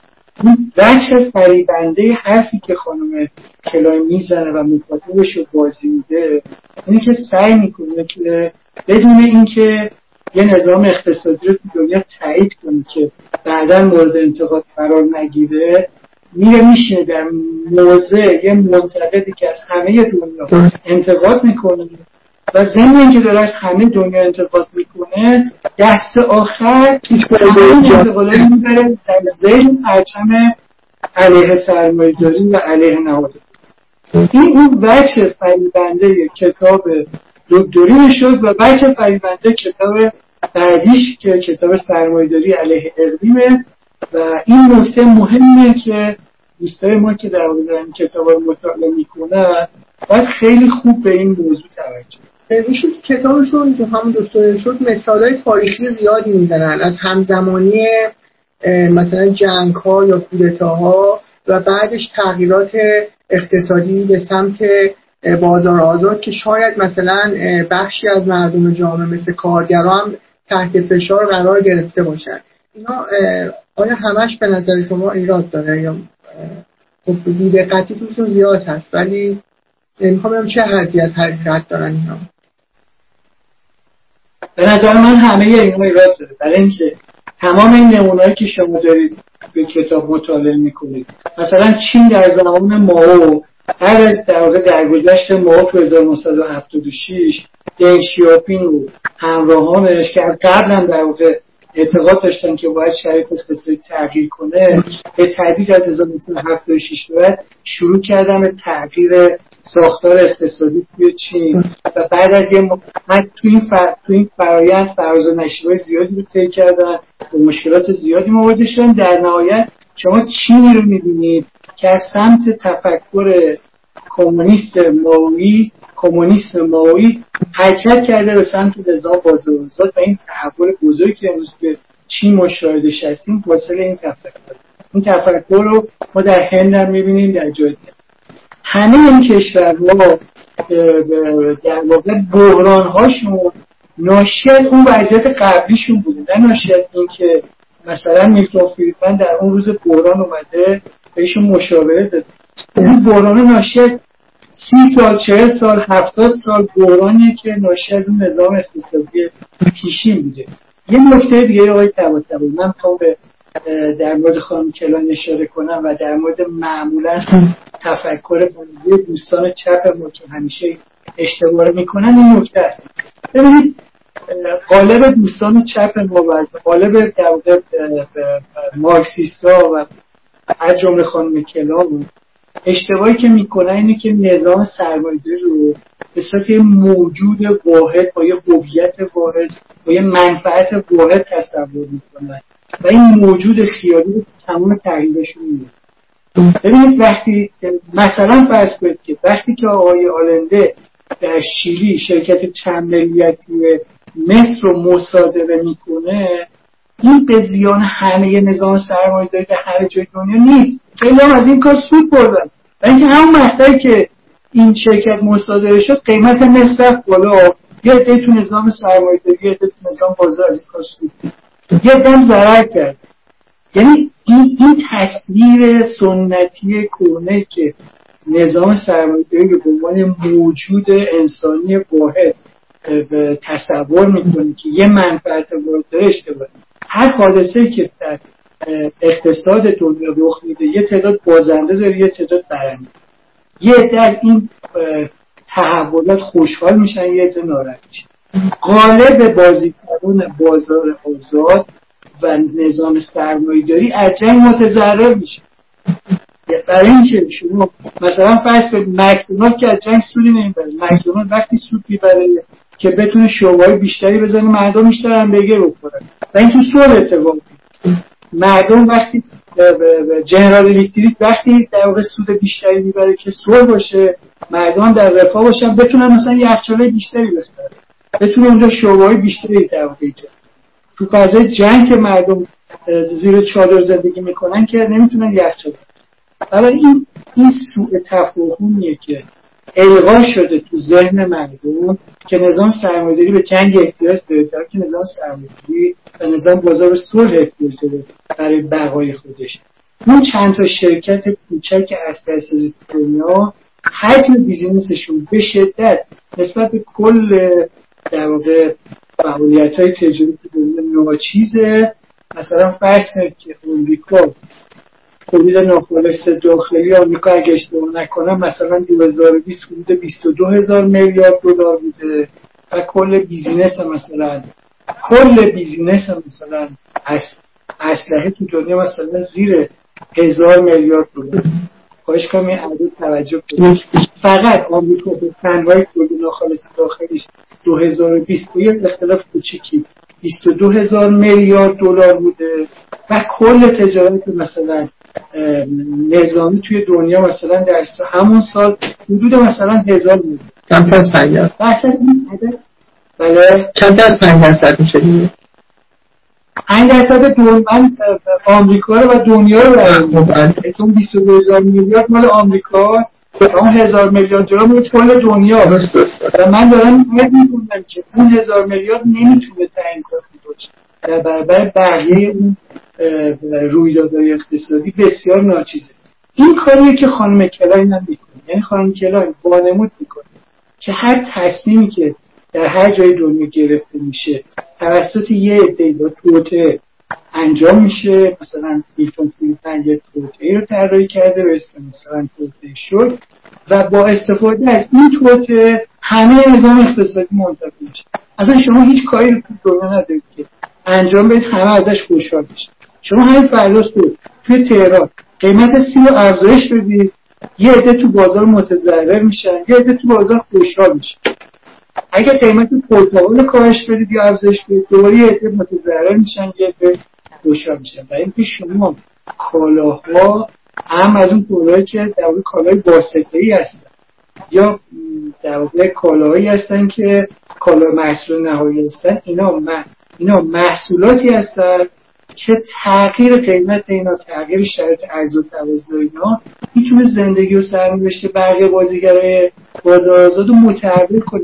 این بچه فریبنده حرفی که خانم کلان میزنه و مخاطبش رو بازی میده اینه که سعی میکنه که بدون اینکه یه نظام اقتصادی رو تو دنیا تایید کنه که بعداً مورد انتقاد قرار نگیره، میره میشینه در موضع یه منتقدی که از همه دنیا انتقاد میکنه و ضمن که داره از همه دنیا انتقاد میکنه دست آخر همین انتقاداتی میبره در زیر پرچم علیه سرمایه‌داری و علیه نهاد اقتصادی. این بچه فریبنده کتاب دکتری میشد و بچه فریبنده کتاب بعدیش که کتاب سرمایه‌داری علیه اقلیمه و این نکته مهمه که دوستای ما که در این کتاب رو مطالعه میکنن باید خیلی خوب به این موضوع توجه میشون. کتابشون تو هم دوستای شد مثالای تاریخی زیاد میزنن از همزمانی مثلا جنگ ها یا کودتاها و بعدش تغییرات اقتصادی به سمت بازار آزاد که شاید مثلا بخشی از مردم جامعه مثل کارگران هم تحت فشار قرار گرفته باشن. اینا آیا همش به نظر شما ایراد داره یا خب دیده قطعی توشون زیاد هست ولی میخوام بگم چه حدی از حقیقت دارن اینا؟ به نظر من همه اینا ایراد داره برای اینکه تمام این نمونه‌هایی که شما دارید به کتاب مطالعه میکنید مثلا چین در زمان ماو هر از در واقع درگذشت ماو تو 1976 دنگ شیاپینگ و همراهانش که از قبل هم در واقع اعتقاد داشتن که باید شرایط اقتصادی تغییر کنه به تدریج از 1976 به بعد شروع کردن به تغییر ساختار اقتصادی توی چین و بعد از یه من تو این فرآیند فراز و نشیب‌های زیادی رو طی کردن و مشکلات زیادی مواجه شدن. در نهایت شما چینی رو می‌بینید که از سمت تفکر کمونیست ماویی حرکت کرده به سمت نظام بازار آزاد و این تحول بزرگی که امروز به چین مشاهده شدیم واسه این تفکر رو ما در هند هم می‌بینیم در جای دیگه. همه این کشورها در واقع بحران‌هاشون ناشی از اون وضعیت قبلیشون بوده، نه ناشی از این که مثلا میلتون فریدمن در اون روز بحران اومده بهشون مشاوره داده. اون بحران ناشی از 30 سال، 40 سال، 70 سال بحرانیه که ناشی از اون نظام اقتصادی پیشین بوده. یه نکته دیگه آقای طباطبایی من به در مورد خانم کلان اشاره کنم و در مورد معمولا تفکر بنیادی دوستان چپ ما که همیشه اشتباه رو میکنن این نکته است. ببینید غالب دوستان چپ ما و غالب در واقع مارکسیست‌ها و از جمله خانم کلان اشتباهی که میکنن اینه که نظام سرمایه‌داری رو به صورت موجود واحد با یه هویت واحد با یه منفعت واحد تصور میکنن و این موجود خیالی تمام تغییرشون میده. ببینید وقتی مثلا فرض کنید که وقتی که آقای آلنده در شیلی شرکت چند ملیتی مصر رو مصادره میکنه این به زیان همه نظام سرمایه‌داری در هر جای دنیا نیست. خیلی هم از این کار سود بردن. و اینکه همون مقطعی که این شرکت مصادره شد قیمت نصف بالا، یه عده تو نظام سرمایه‌داری، یه عده تو نظام بازار از این کاستی، یه عده ضرر کرد. یعنی این تصویر سنتی کهنه که نظام سرمایه‌داری به عنوان موجود انسانی واحد تصور میکنه که یه منفعت وارد اشتباهه. هر حادثه‌ای که در اقتصاد دنیا رخ میده یه تعداد بازنده داره، یه تعداد برنده. یه عده از این تحولات خوشحال میشن، یه عده ناراحت میشن. غالب بازیکنان بازار آزاد و نظام سرمایه‌داری از جنگ متضرر میشن. برای اینکه شما مثلا فصل مکدونالد که از جنگ سودی نمیبره، مکدونالد وقتی سود میبره که بتونه شعبه‌های بیشتری بزنه، مردم بیشتر هم بگه بکنه. و این تو سوال اتفاق میفته. مردم وقتی جنرال الکتریک وقتی در واقع سود بیشتری میبره که سوال باشه، مردم در رفاه باشن، بتونن مثلا یخچالای بیشتری بخرن، بتونه اونجا شعبه‌های بیشتری در واقع ایجاد. تو فضای جنگ که مردم زیر چادر زندگی میکنن که نمیتونن یخچال. برای این سوء تفاهمیه که القا شده تو ذهن مردم که نظام سرمایه‌داری به جنگ احتیاج داره، که نظام سرمایه‌داری و نظام بازار صلح احتیاج داره برای بقای خودش. اون چند تا شرکت کوچک اساساسی دنیا حجم بیزینسشون به شدت نسبت به کل در واقع فعالیت‌های تجاری دنیا ناچیزه. مثلا فرض کنید که آمریکا حدود ناخالص داخلی آمریکا اگه اشتباه نکنم مثلا 2020 حدود 22,000 میلیارد دلار بوده و کل بیزینس مثلا اسلحه تو دنیا مثلا زیر 1,000 میلیارد دلار. خواهش کنم این عدد توجه کنید. فقط آمریکا به تنوای کل ناخالص داخلیش 2020 با یک اختلاف کوچیکی 22,000 میلیارد دلار بوده و کل تجارت مثلا نظامی توی دنیا مثلا در همون سال حدود مثلا 1,000 میلیارد. کمتر از 5%. اصلا این عدد بله کمتر از 5% میشه. 5% دولمن آمریکا رو و دنیا رو برمی‌داره. اون 22,000 میلیارد مال آمریکاست. اون 1,000 میلیارد دلار مال کل دنیا. و من دارم میگم که اون 1,000 میلیارد نمیتونه تعیین کنه در برابر بقیه اون رویدادهای اقتصادی بسیار ناچیزه. این کاریه که خانم کلاین هم میکنه. یعنی خانم کلاین وانمود میکنه که هر تصمیمی که در هر جای دنیا گرفته میشه توسط یه عده‌ای با توطئه انجام میشه. مثلا میلتون فریدمن یه توطئه رو طراحی کرده و اسم مثلا توطئه شد و با استفاده از این توطئه همه نظام اقتصادی منتفی میشه. اصلا شما هیچ کاری رو دنیا ندارید که انجام بدید همه ازش خوشحال بشن. شما همین فردا صبح توی تهران قیمت سیم رو افزایش بدید، یه عده تو بازار متضرر میشن، یه عده تو بازار خوشحال میشن. اگه قیمت پرتغال رو کاهش بدید یا افزایش بدید، دوباره یه عده متضرر میشن، یه عده خوشحال میشن. برای اینکه شما کالاها هم از اون کالاهایی که در واقع کالای واسطه‌ای هستن یا در واقع کالاهایی هستن که کالای محصول نهایی هستن، اینا محصولاتی هستن که تغییر قیمت اینا، تغییر شرط عرضه و تقاضا اینا میتونه زندگی و سرنوشت بقیه بازیگرای بازار آزاد رو متحول کنه.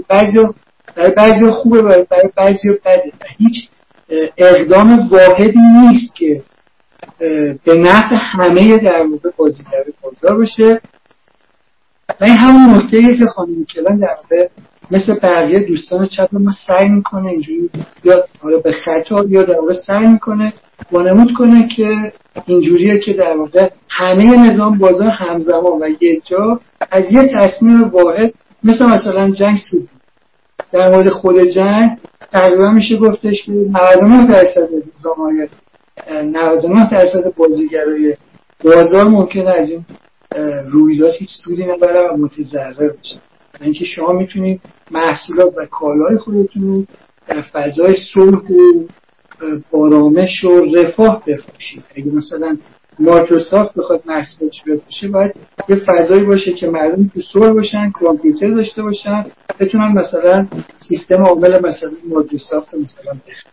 بعضی خوبه، بعضی بده. هیچ اقدام واحدی نیست که به نفع همه در واقع بازیگرای بازار باشه. و این همون نکته‌ایه که خانم کلان در واقع مثل بقیه دوستان چپ ما سعی میکنه اینجوری یا حالا به خطا یا در واقع سعی میکنه وانمود کنه که اینجوریه که در واقع همه نظام بازار همزمان و یه جا از یه تصمیم واحد مثلا جنگ سود. در مورد خود جنگ تقریبا میشه گفتش که 99% نظام های 99% بازیگرای بازار ممکنه از این رویداد هیچ سودی نبره و متضرر بشه. اینکه شما میتونید محصولات و کالای خودتون در فضای صلح و آرامش و رفاه بفروشید. اگه مثلا مایکروسافت بخواد محصولش بفروشه، باید یه فضایی باشه که مردم تو صلح باشن، کامپیوتر داشته باشن، بتونن مثلا سیستم عامل مثلا مایکروسافت مثلا بخرن.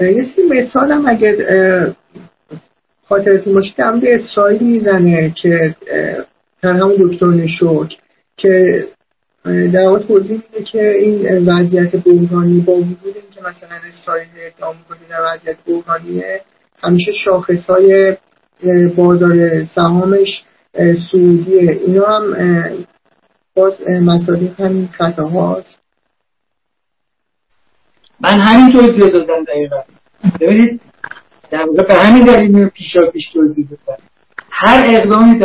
یه مثالم اگر خاطرتون باشه که عمد اسرائیل میزنه که در همون دکتر نشوک که در واقع توضیح میده که این وضعیت بحرانی با وجود اینکه مثلا اسرائیل ادعا میکنه در وضعیت بحرانیه، همیشه شاخص‌های بازار سهامش سعودیه. اینا هم باز مصادیق همین خطاهاست. من همینطور زیاد دادم دقیقا. ببینید در واقع به همین دلیل رو پیشاپیش توضیح دادم. هر اقدامی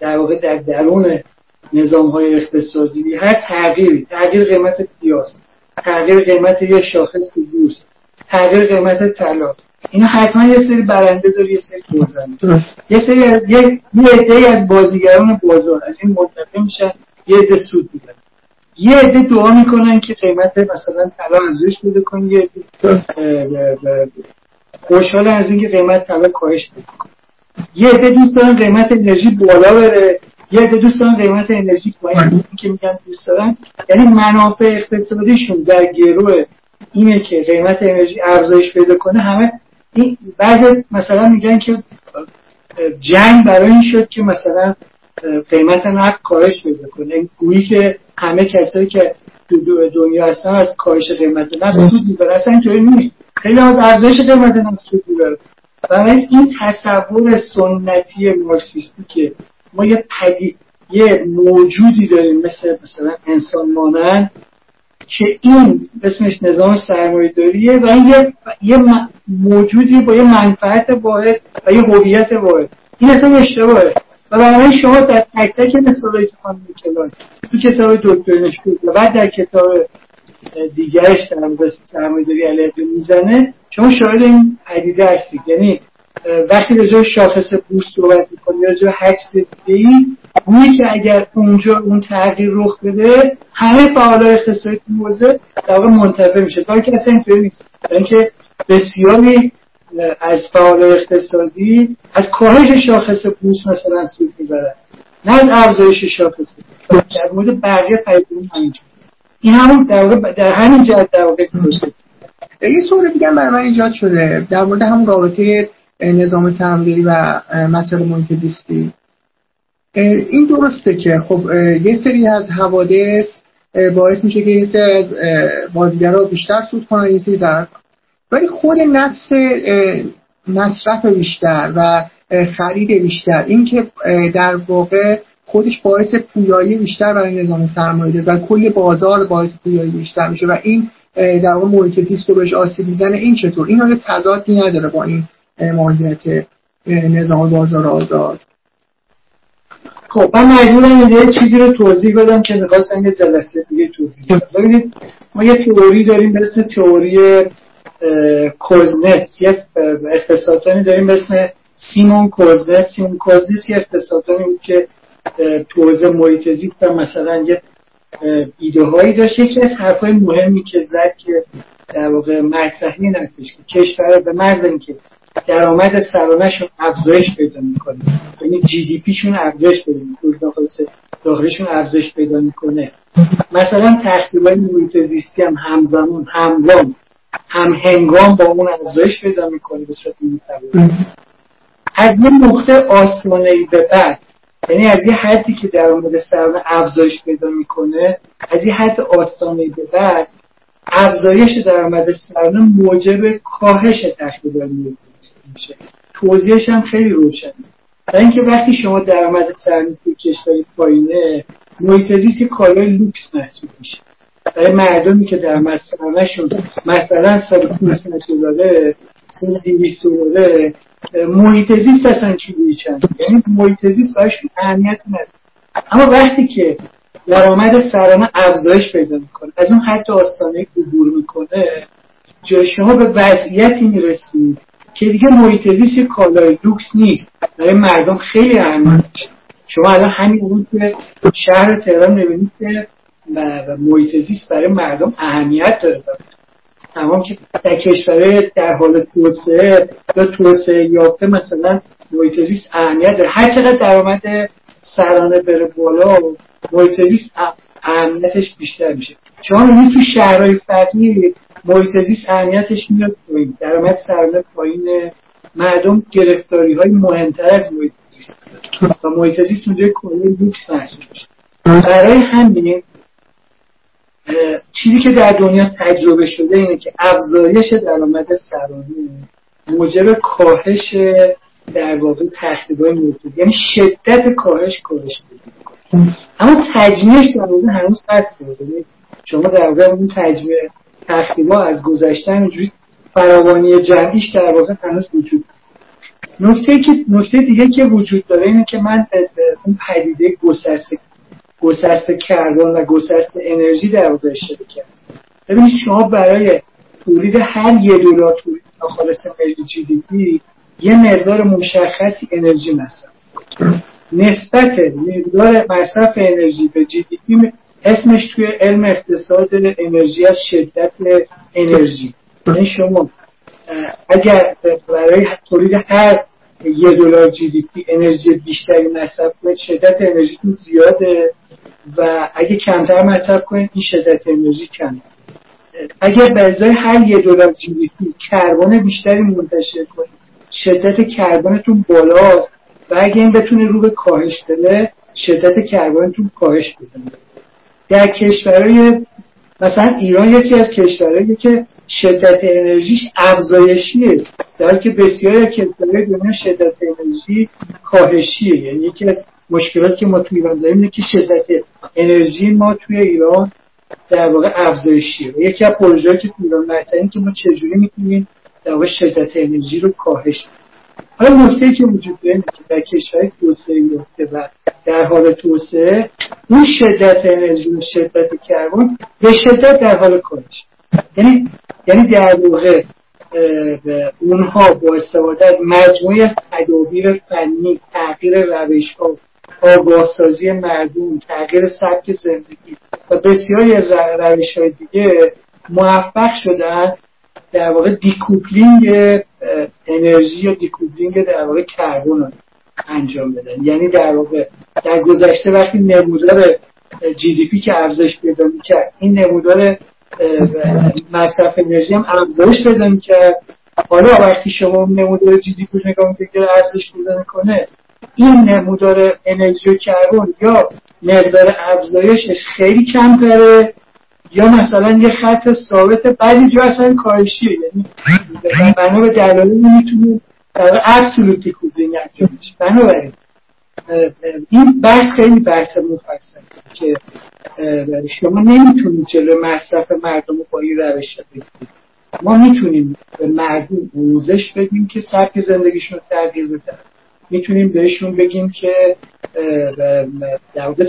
در واقع در درون نظام‌های اقتصادی، هر تغییری، تغییر قیمت پیاز، تغییر قیمت یه شاخص تو بورس، تغییر قیمت طلا، اینا حتما یه سری برنده داره، یه سری بازنده، یه عده‌ای از بازیگران بازار از این منتفع میشن، یه عده سود میبرن، یه عده دعا میکنن که قیمت مثلا طلا افزایش بده کنه، یه عده خوشحال از اینکه قیمت طلا کاهش بده کنه، یه عده دوست دارن قیمت انرژی بالا بره، یه عده دوست دارن قیمت انرژی پایین که میگن دوست دارن. یعنی منافع اقتصادیشون در گروه اینه که قیمت انرژی افزایش پیدا کنه. همه این بعضی مثلا میگن که جنگ برای این شد که مثلا قیمت نفت کاهش پیدا کنه، گویی که همه کسایی که تو دنیا هستن از کاهش قیمت نفت سود میبرن. اصلا اینطوری نیست، خیلی از افزایش قیمت نفت سود میبرن. برای این تصور سنتی مارکسیستی که ما یه پدید، یه موجودی داریم مثلا انسان مانند که این اسمش نظام سرمایه‌داریه و یه موجودی با یه منفعت واحد و یه هویت واحد، این اصلا اشتباهه. و برای شما در تک تک مثالایی که خانم کلان تو کتاب دکترینش و بعد در کتاب دیگرش در مورد سرمایه‌داری علیه میزنه، شما شاهد این پدیده هستید. یعنی وقتی رجوع شاخص بورس صحبت می‌کنی یا رجوع هر چیز دیگه‌ای، گویی که اگر اونجا اون تغییر رخ بده، همه فعالای اقتصادی موزه در واقع منتفع میشه. تا اینکه اصلا اینطوری نیست. اینکه بسیاری از فعالای اقتصادی از کاهش شاخص بورس مثلا سود می‌برن، نه از افزایش شاخص. در مورد بقیه پدیده همینجوره. این همون در واقع در همین جهت در واقع درسته. یه سوال دیگه برای من ایجاد شده در مورد هم رابطه نظام سرمایه‌داری و مسائل محیط زیستی. این درسته که خب یه سری از حوادث باعث میشه که یه سری از بازیگرها بیشتر سود کنن، یه سری ضرر، ولی خود نفس مصرف بیشتر و خرید بیشتر، این که در واقع خودش باعث پویایی بیشتر برای نظام سرمایه‌داری و کل بازار باعث پویایی بیشتر میشه و این در واقع محیط زیست رو بهش آسیب میزنه. این چطور؟ این اصلا تضادی نداره با این ماهیت نظام بازار آزاد؟ خب من مجبورم یه چیزی رو توضیح بدم که می‌خواستم یه جلسه دیگه توضیح بدم. ببینید ما یه تئوری داریم به اسم تئوری کوزنتس، یه اقتصاددانی داریم به اسم سیمون کوزنتس. سیمون کوزنتس یه اقتصاددانی بود که توزیع محیط زیست مثلا یه ایده‌هایی داشت. یکی از حرفای مهمی که زد که در واقع مطرح این هستش که کشور به محض اینکه درآمد سرانه‌شون افزایش پیدا می‌کنه، یعنی جی دی پی شون افزایش پیدا می‌کنه، داخلشون افزایش پیدا می‌کنه، مثلا تخریبات محیط زیستی هم همزمان همهنگام با اون افزایش پیدا می‌کنه به صورت متوازی. از یه نقطه آسمانه‌ای به بعد، یعنی از یه حدی که درآمد سرانه افزایش پیدا می‌کنه، از یه حد آسمانه‌ای به بعد افزایش درآمد سرانه موجب کاهش تخریبات محیط زیست میشه. توضیحش هم خیلی روشنه. برای اینکه وقتی شما درآمد سرانه تو کشوری پایینه، محیط زیست کالای لوکس محسوب میشه. برای مردمی که درآمد سرانه‌شون مثلا سال 200 دلار محیط زیست اصلا چیزی چند، یعنی محیط زیست برایشون اهمیت نداره. اما وقتی که درآمد سرانه افزایش پیدا میکنه، از اون حد آستانه عبور میکنه، جای شما به وضعیتی میرسید که دیگه محیط زیست کالای لوکس نیست، برای مردم خیلی اهمیت داره. شما الان همین بود که شهر تهران میبینید که محیط زیست برای مردم اهمیت داره. تمام که در کشورهای در حال توسعه یا توسعه یافته مثلا محیط زیست اهمیت داره. هر چقدر درآمد سرانه بره بالا، محیط زیست اهمیتش بیشتر میشه. شما میبینید تو شهرهای فقیر محیط زیست اهمیتش میاد پایین، درآمد سرانه پایین، مردم گرفتاری‌های مهمتر از محیط زیست دارن و محیط زیست اونجا کلاه لوکس محسوب میشه. برای همین چیزی که در دنیا تجربه شده اینه که افزایش درآمد سرانه موجب کاهش در واقع تخریب‌های محیط، یعنی شدت کاهش می‌کنه. اما تجمیعش در واقع هنوز هست، یعنی شما در واقع اون تجمیع تخریب‌ها از گذشته اینجوری فراوانی جمعیش در واقع هنوز وجود داره. نکته دیگه که وجود داره اینه که من اون پدیده گسست کربن و گسست انرژی در واقع اشاره کردم. ببینید شما برای تولید هر یه دلار تولید ناخالص ملی جی دی پی یه مقدار مشخصی انرژی مصرف می‌کنید. نسبت مقدار مصرف انرژی به جی دی پی اسمش توی علم اقتصاد انرژی از شدت انرژی. یعنی شما اگر برای تولید هر یه دلار جی دی پی انرژی بیشتری مصرف کنید شدت انرژیتون زیاده و اگه کمتر مصرف کنید این شدت انرژی کمه. اگر به ازای هر یه دلار جی دی پی کربن بیشتری منتشر کنید شدت کربنتون بالاست و اگه این بتونه رو به کاهش بده شدت کربنتون کاهش بده. در کشورهای مثلا ایران یکی از کشورهایی که شدت انرژیش افزایشیه در حالی که بسیاری از کشورهای دنیا شدت انرژی کاهشیه. یعنی یکی از مشکلات که ما توی ایران داریم اینه که شدت انرژی ما توی ایران در واقع افزایشیه. یکی از پروژه‌ای که توی ایران مطرحه که ما چجوری می‌تونیم در واقع شدت انرژی رو کاهش بدیم. حالا نکته‌ای که وجود داره که در کشورهای توسعه یافته و در حال توسعه اون شدت انرژی و شدت کربن به شدت در حال کاهش. یعنی در واقع اونها با استفاده از مجموعی از تدابیر فنی، تغییر روش‌ها، آگاه‌سازی مردم، تغییر سبک زندگی و بسیاری از روش‌های دیگه موفق شدن در واقع دیکوپلینگ انرژی یا دیکوپلینگ در واقع کربن انجام بدن. یعنی در واقع در گذشته وقتی نمودار جی دی پی که افزایش پیدا می‌کرد این نمودار مصرف انرژی هم افزایش پیدا می‌کرد. حالا وقتی شما نمودار جی دی پی رو نگاه می‌کنید که افزایش پیدا می‌کنه این نمودار انرژی و کربن یا مقدار افزایشش خیلی کم‌تره یا مثلا یه خط ثابت بعضی جا اصلا کاهشیه. یعنی بنا به دلایل میتونیم در ابسولوت دیکوپلینگ انجام بشه. بنابراین این بحث خیلی بحث مفصله که شما نمیتونید جلوی مصرف مردم رو با این روش بگیرید. ما میتونیم به مردم آموزش بدیم که سبک زندگیشون رو تغییر بدن. میتونیم بهشون بگیم که در واقع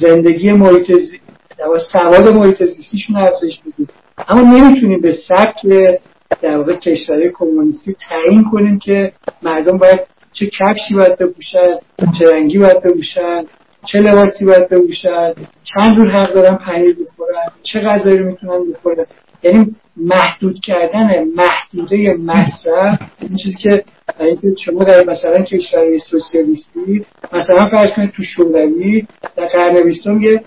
زندگی محیط زیست و سواد محیط زیستیشون افزایش بدیم. اما نمیتونیم به سبک در واقع کشورهای کمونیستی تعیین کنیم که مردم باید چه کفشی باید بپوشن، چه رنگی باید بپوشن، چه لباسی باید بپوشن، چند جور حق دارن پنیر بخورن، چه غذایی رو میتونن بخورن. یعنی محدود کردن محدوده مصرف این چیزی که شما در مثلا کشورهای سوسیالیستی مثلا فرض کنید تو شوروی در قرن 20 یه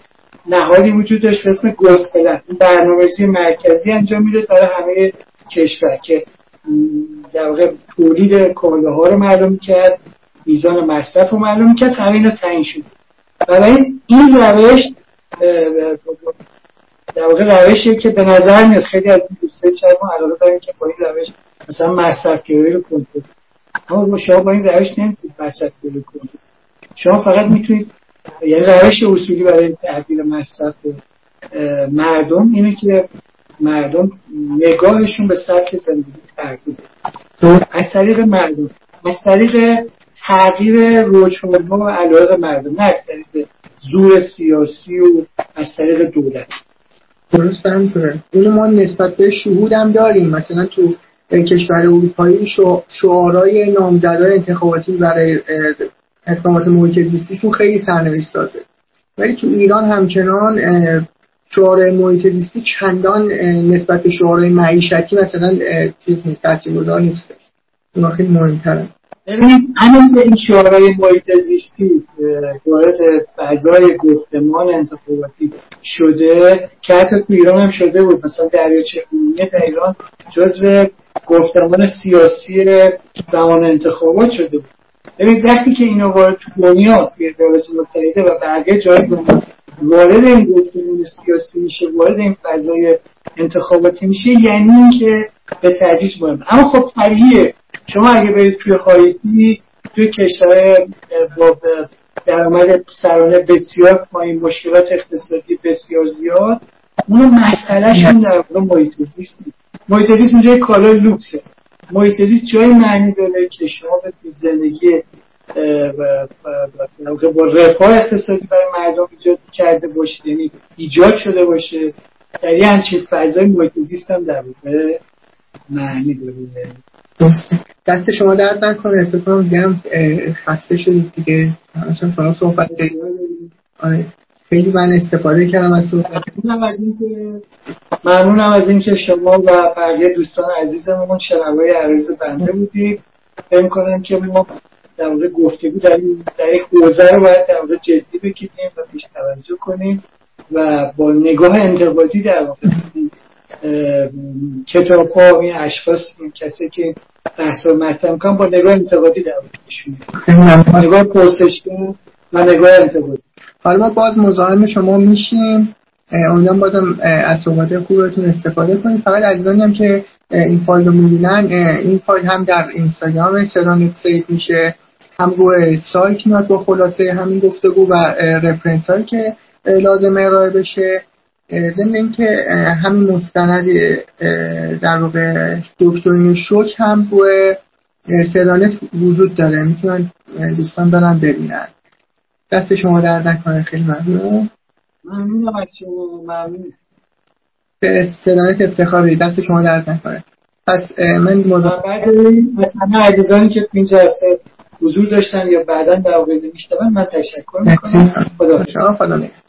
نهادی وجود داشت به اسم گوسپلن. این برنامه‌ریزی مرکزی انجام میده برای همه کشور که در واقع تولید کالاها رو معلوم کرد، میزان مصرف رو معلوم کرد، همه اینا تعیین شد. برای این روش در واقع روشی که به نظر میاد خیلی از این دوستای چرما علاقه دارن که با این روش مثلا مصرف‌گرایی رو کنترل کنید. اما شما با این روش نمیتونید مصرف‌گرایی کنید. شما فقط میتونید، یعنی روش اصولی برای تحویل مصرف مردم اینه که مردم نگاهشون به سبک زندگی تغییر بده از طریق مردم، از طریق تغییر رویکردها و علایق مردم، نه از طریق زور سیاسی و از طریق دولت. درست هم کنه. اونو ما نسبت به شهود هم داریم. مثلا تو کشور اروپایی شعارهای نامزدهای انتخاباتی برای اقدامات محیط زیستیشون خیلی سرنوشت سازه، ولی تو ایران همچنان شعار محیط زیستی چندان نسبت به شعارهای معیشتی مثلا چیز نیست، تاثیرگذار نیست. اونها خیلی مهم‌تره. ببینید الان این شعارهای محیط زیستی وارد فضای گفتمان انتخاباتی شده که حتی تو ایران هم شده بود. مثلا دریاچه قمیه در ایران جزو گفتمان سیاسی زمان انتخابات شده بود. ببینید وقتی که اینو وارد تو دنیا توی ایالات متحده و بقیه جای دنیا وارد این گفتمان سیاسی میشه، وارد این فضای انتخاباتی میشه، یعنی اینکه به تدریج مهم. اما خب طبیعیه شما اگه برید توی هایتی، توی کشورهای با درآمد سرانه بسیار پایین، مشکلات اقتصادی بسیار زیاد، اون مسئله شون در واقع محیط زیست نیست. محیط زیست اونجای کالای لوکسه. محیط زیست جای معنی داره که شما به زندگی با رفاه اقتصادی برای مردم ایجاد کرده باشید، یعنی ایجاد شده باشه. در یه همچین فضای محیط زیست هم در واقع معنی داره. دست شما درد نکنه، اتفاقا میگم خسته شدید دیگه، همچنان شما صحبت دارید. خیلی من استفاده کردم از صحبت. ممنونم از این که شما و بقیه دوستان عزیزمون شنوای عرض بنده بودید. فکر کنم که ما در مورد گفتگو در یک حوزه رو باید در مورد جدی بگیریم و پیش توجه کنیم و با نگاه انتقادی در واقع کتاب‌ها، این اشخاص، این کسی که بحث رو مطرح می‌کنن با نگاه انتقادی در بهشون، نگاه پرسشگرا و نگاه انتقادی. حالا ما باز مزاحم شما میشیم، امیدوارم بازم از صحبت خوبتون استفاده کنید. فقط عزیزانم که این فایل رو می‌بینن، این فایل هم در اینستاگرام صدانت سید میشه، هم روی سایت میاد با خلاصه همین گفتگو و رفرنس‌هایی که لازمه ارائه بشه. ضمن اینکه همین مستند در واقع دکترین شوک هم روی صدانت وجود داره، میتونن دوستان برن ببینن. دست شما درد نکنه، خیلی ممنون. ممنونم از شما، ممنون. به صدانت افتخاری، دست شما درد نکنه. پس من مثلا عزیزانی که اینجا حضور داشتن یا بعداً در واقع میشتن، من تشکر میکنم. خدا نگهدار.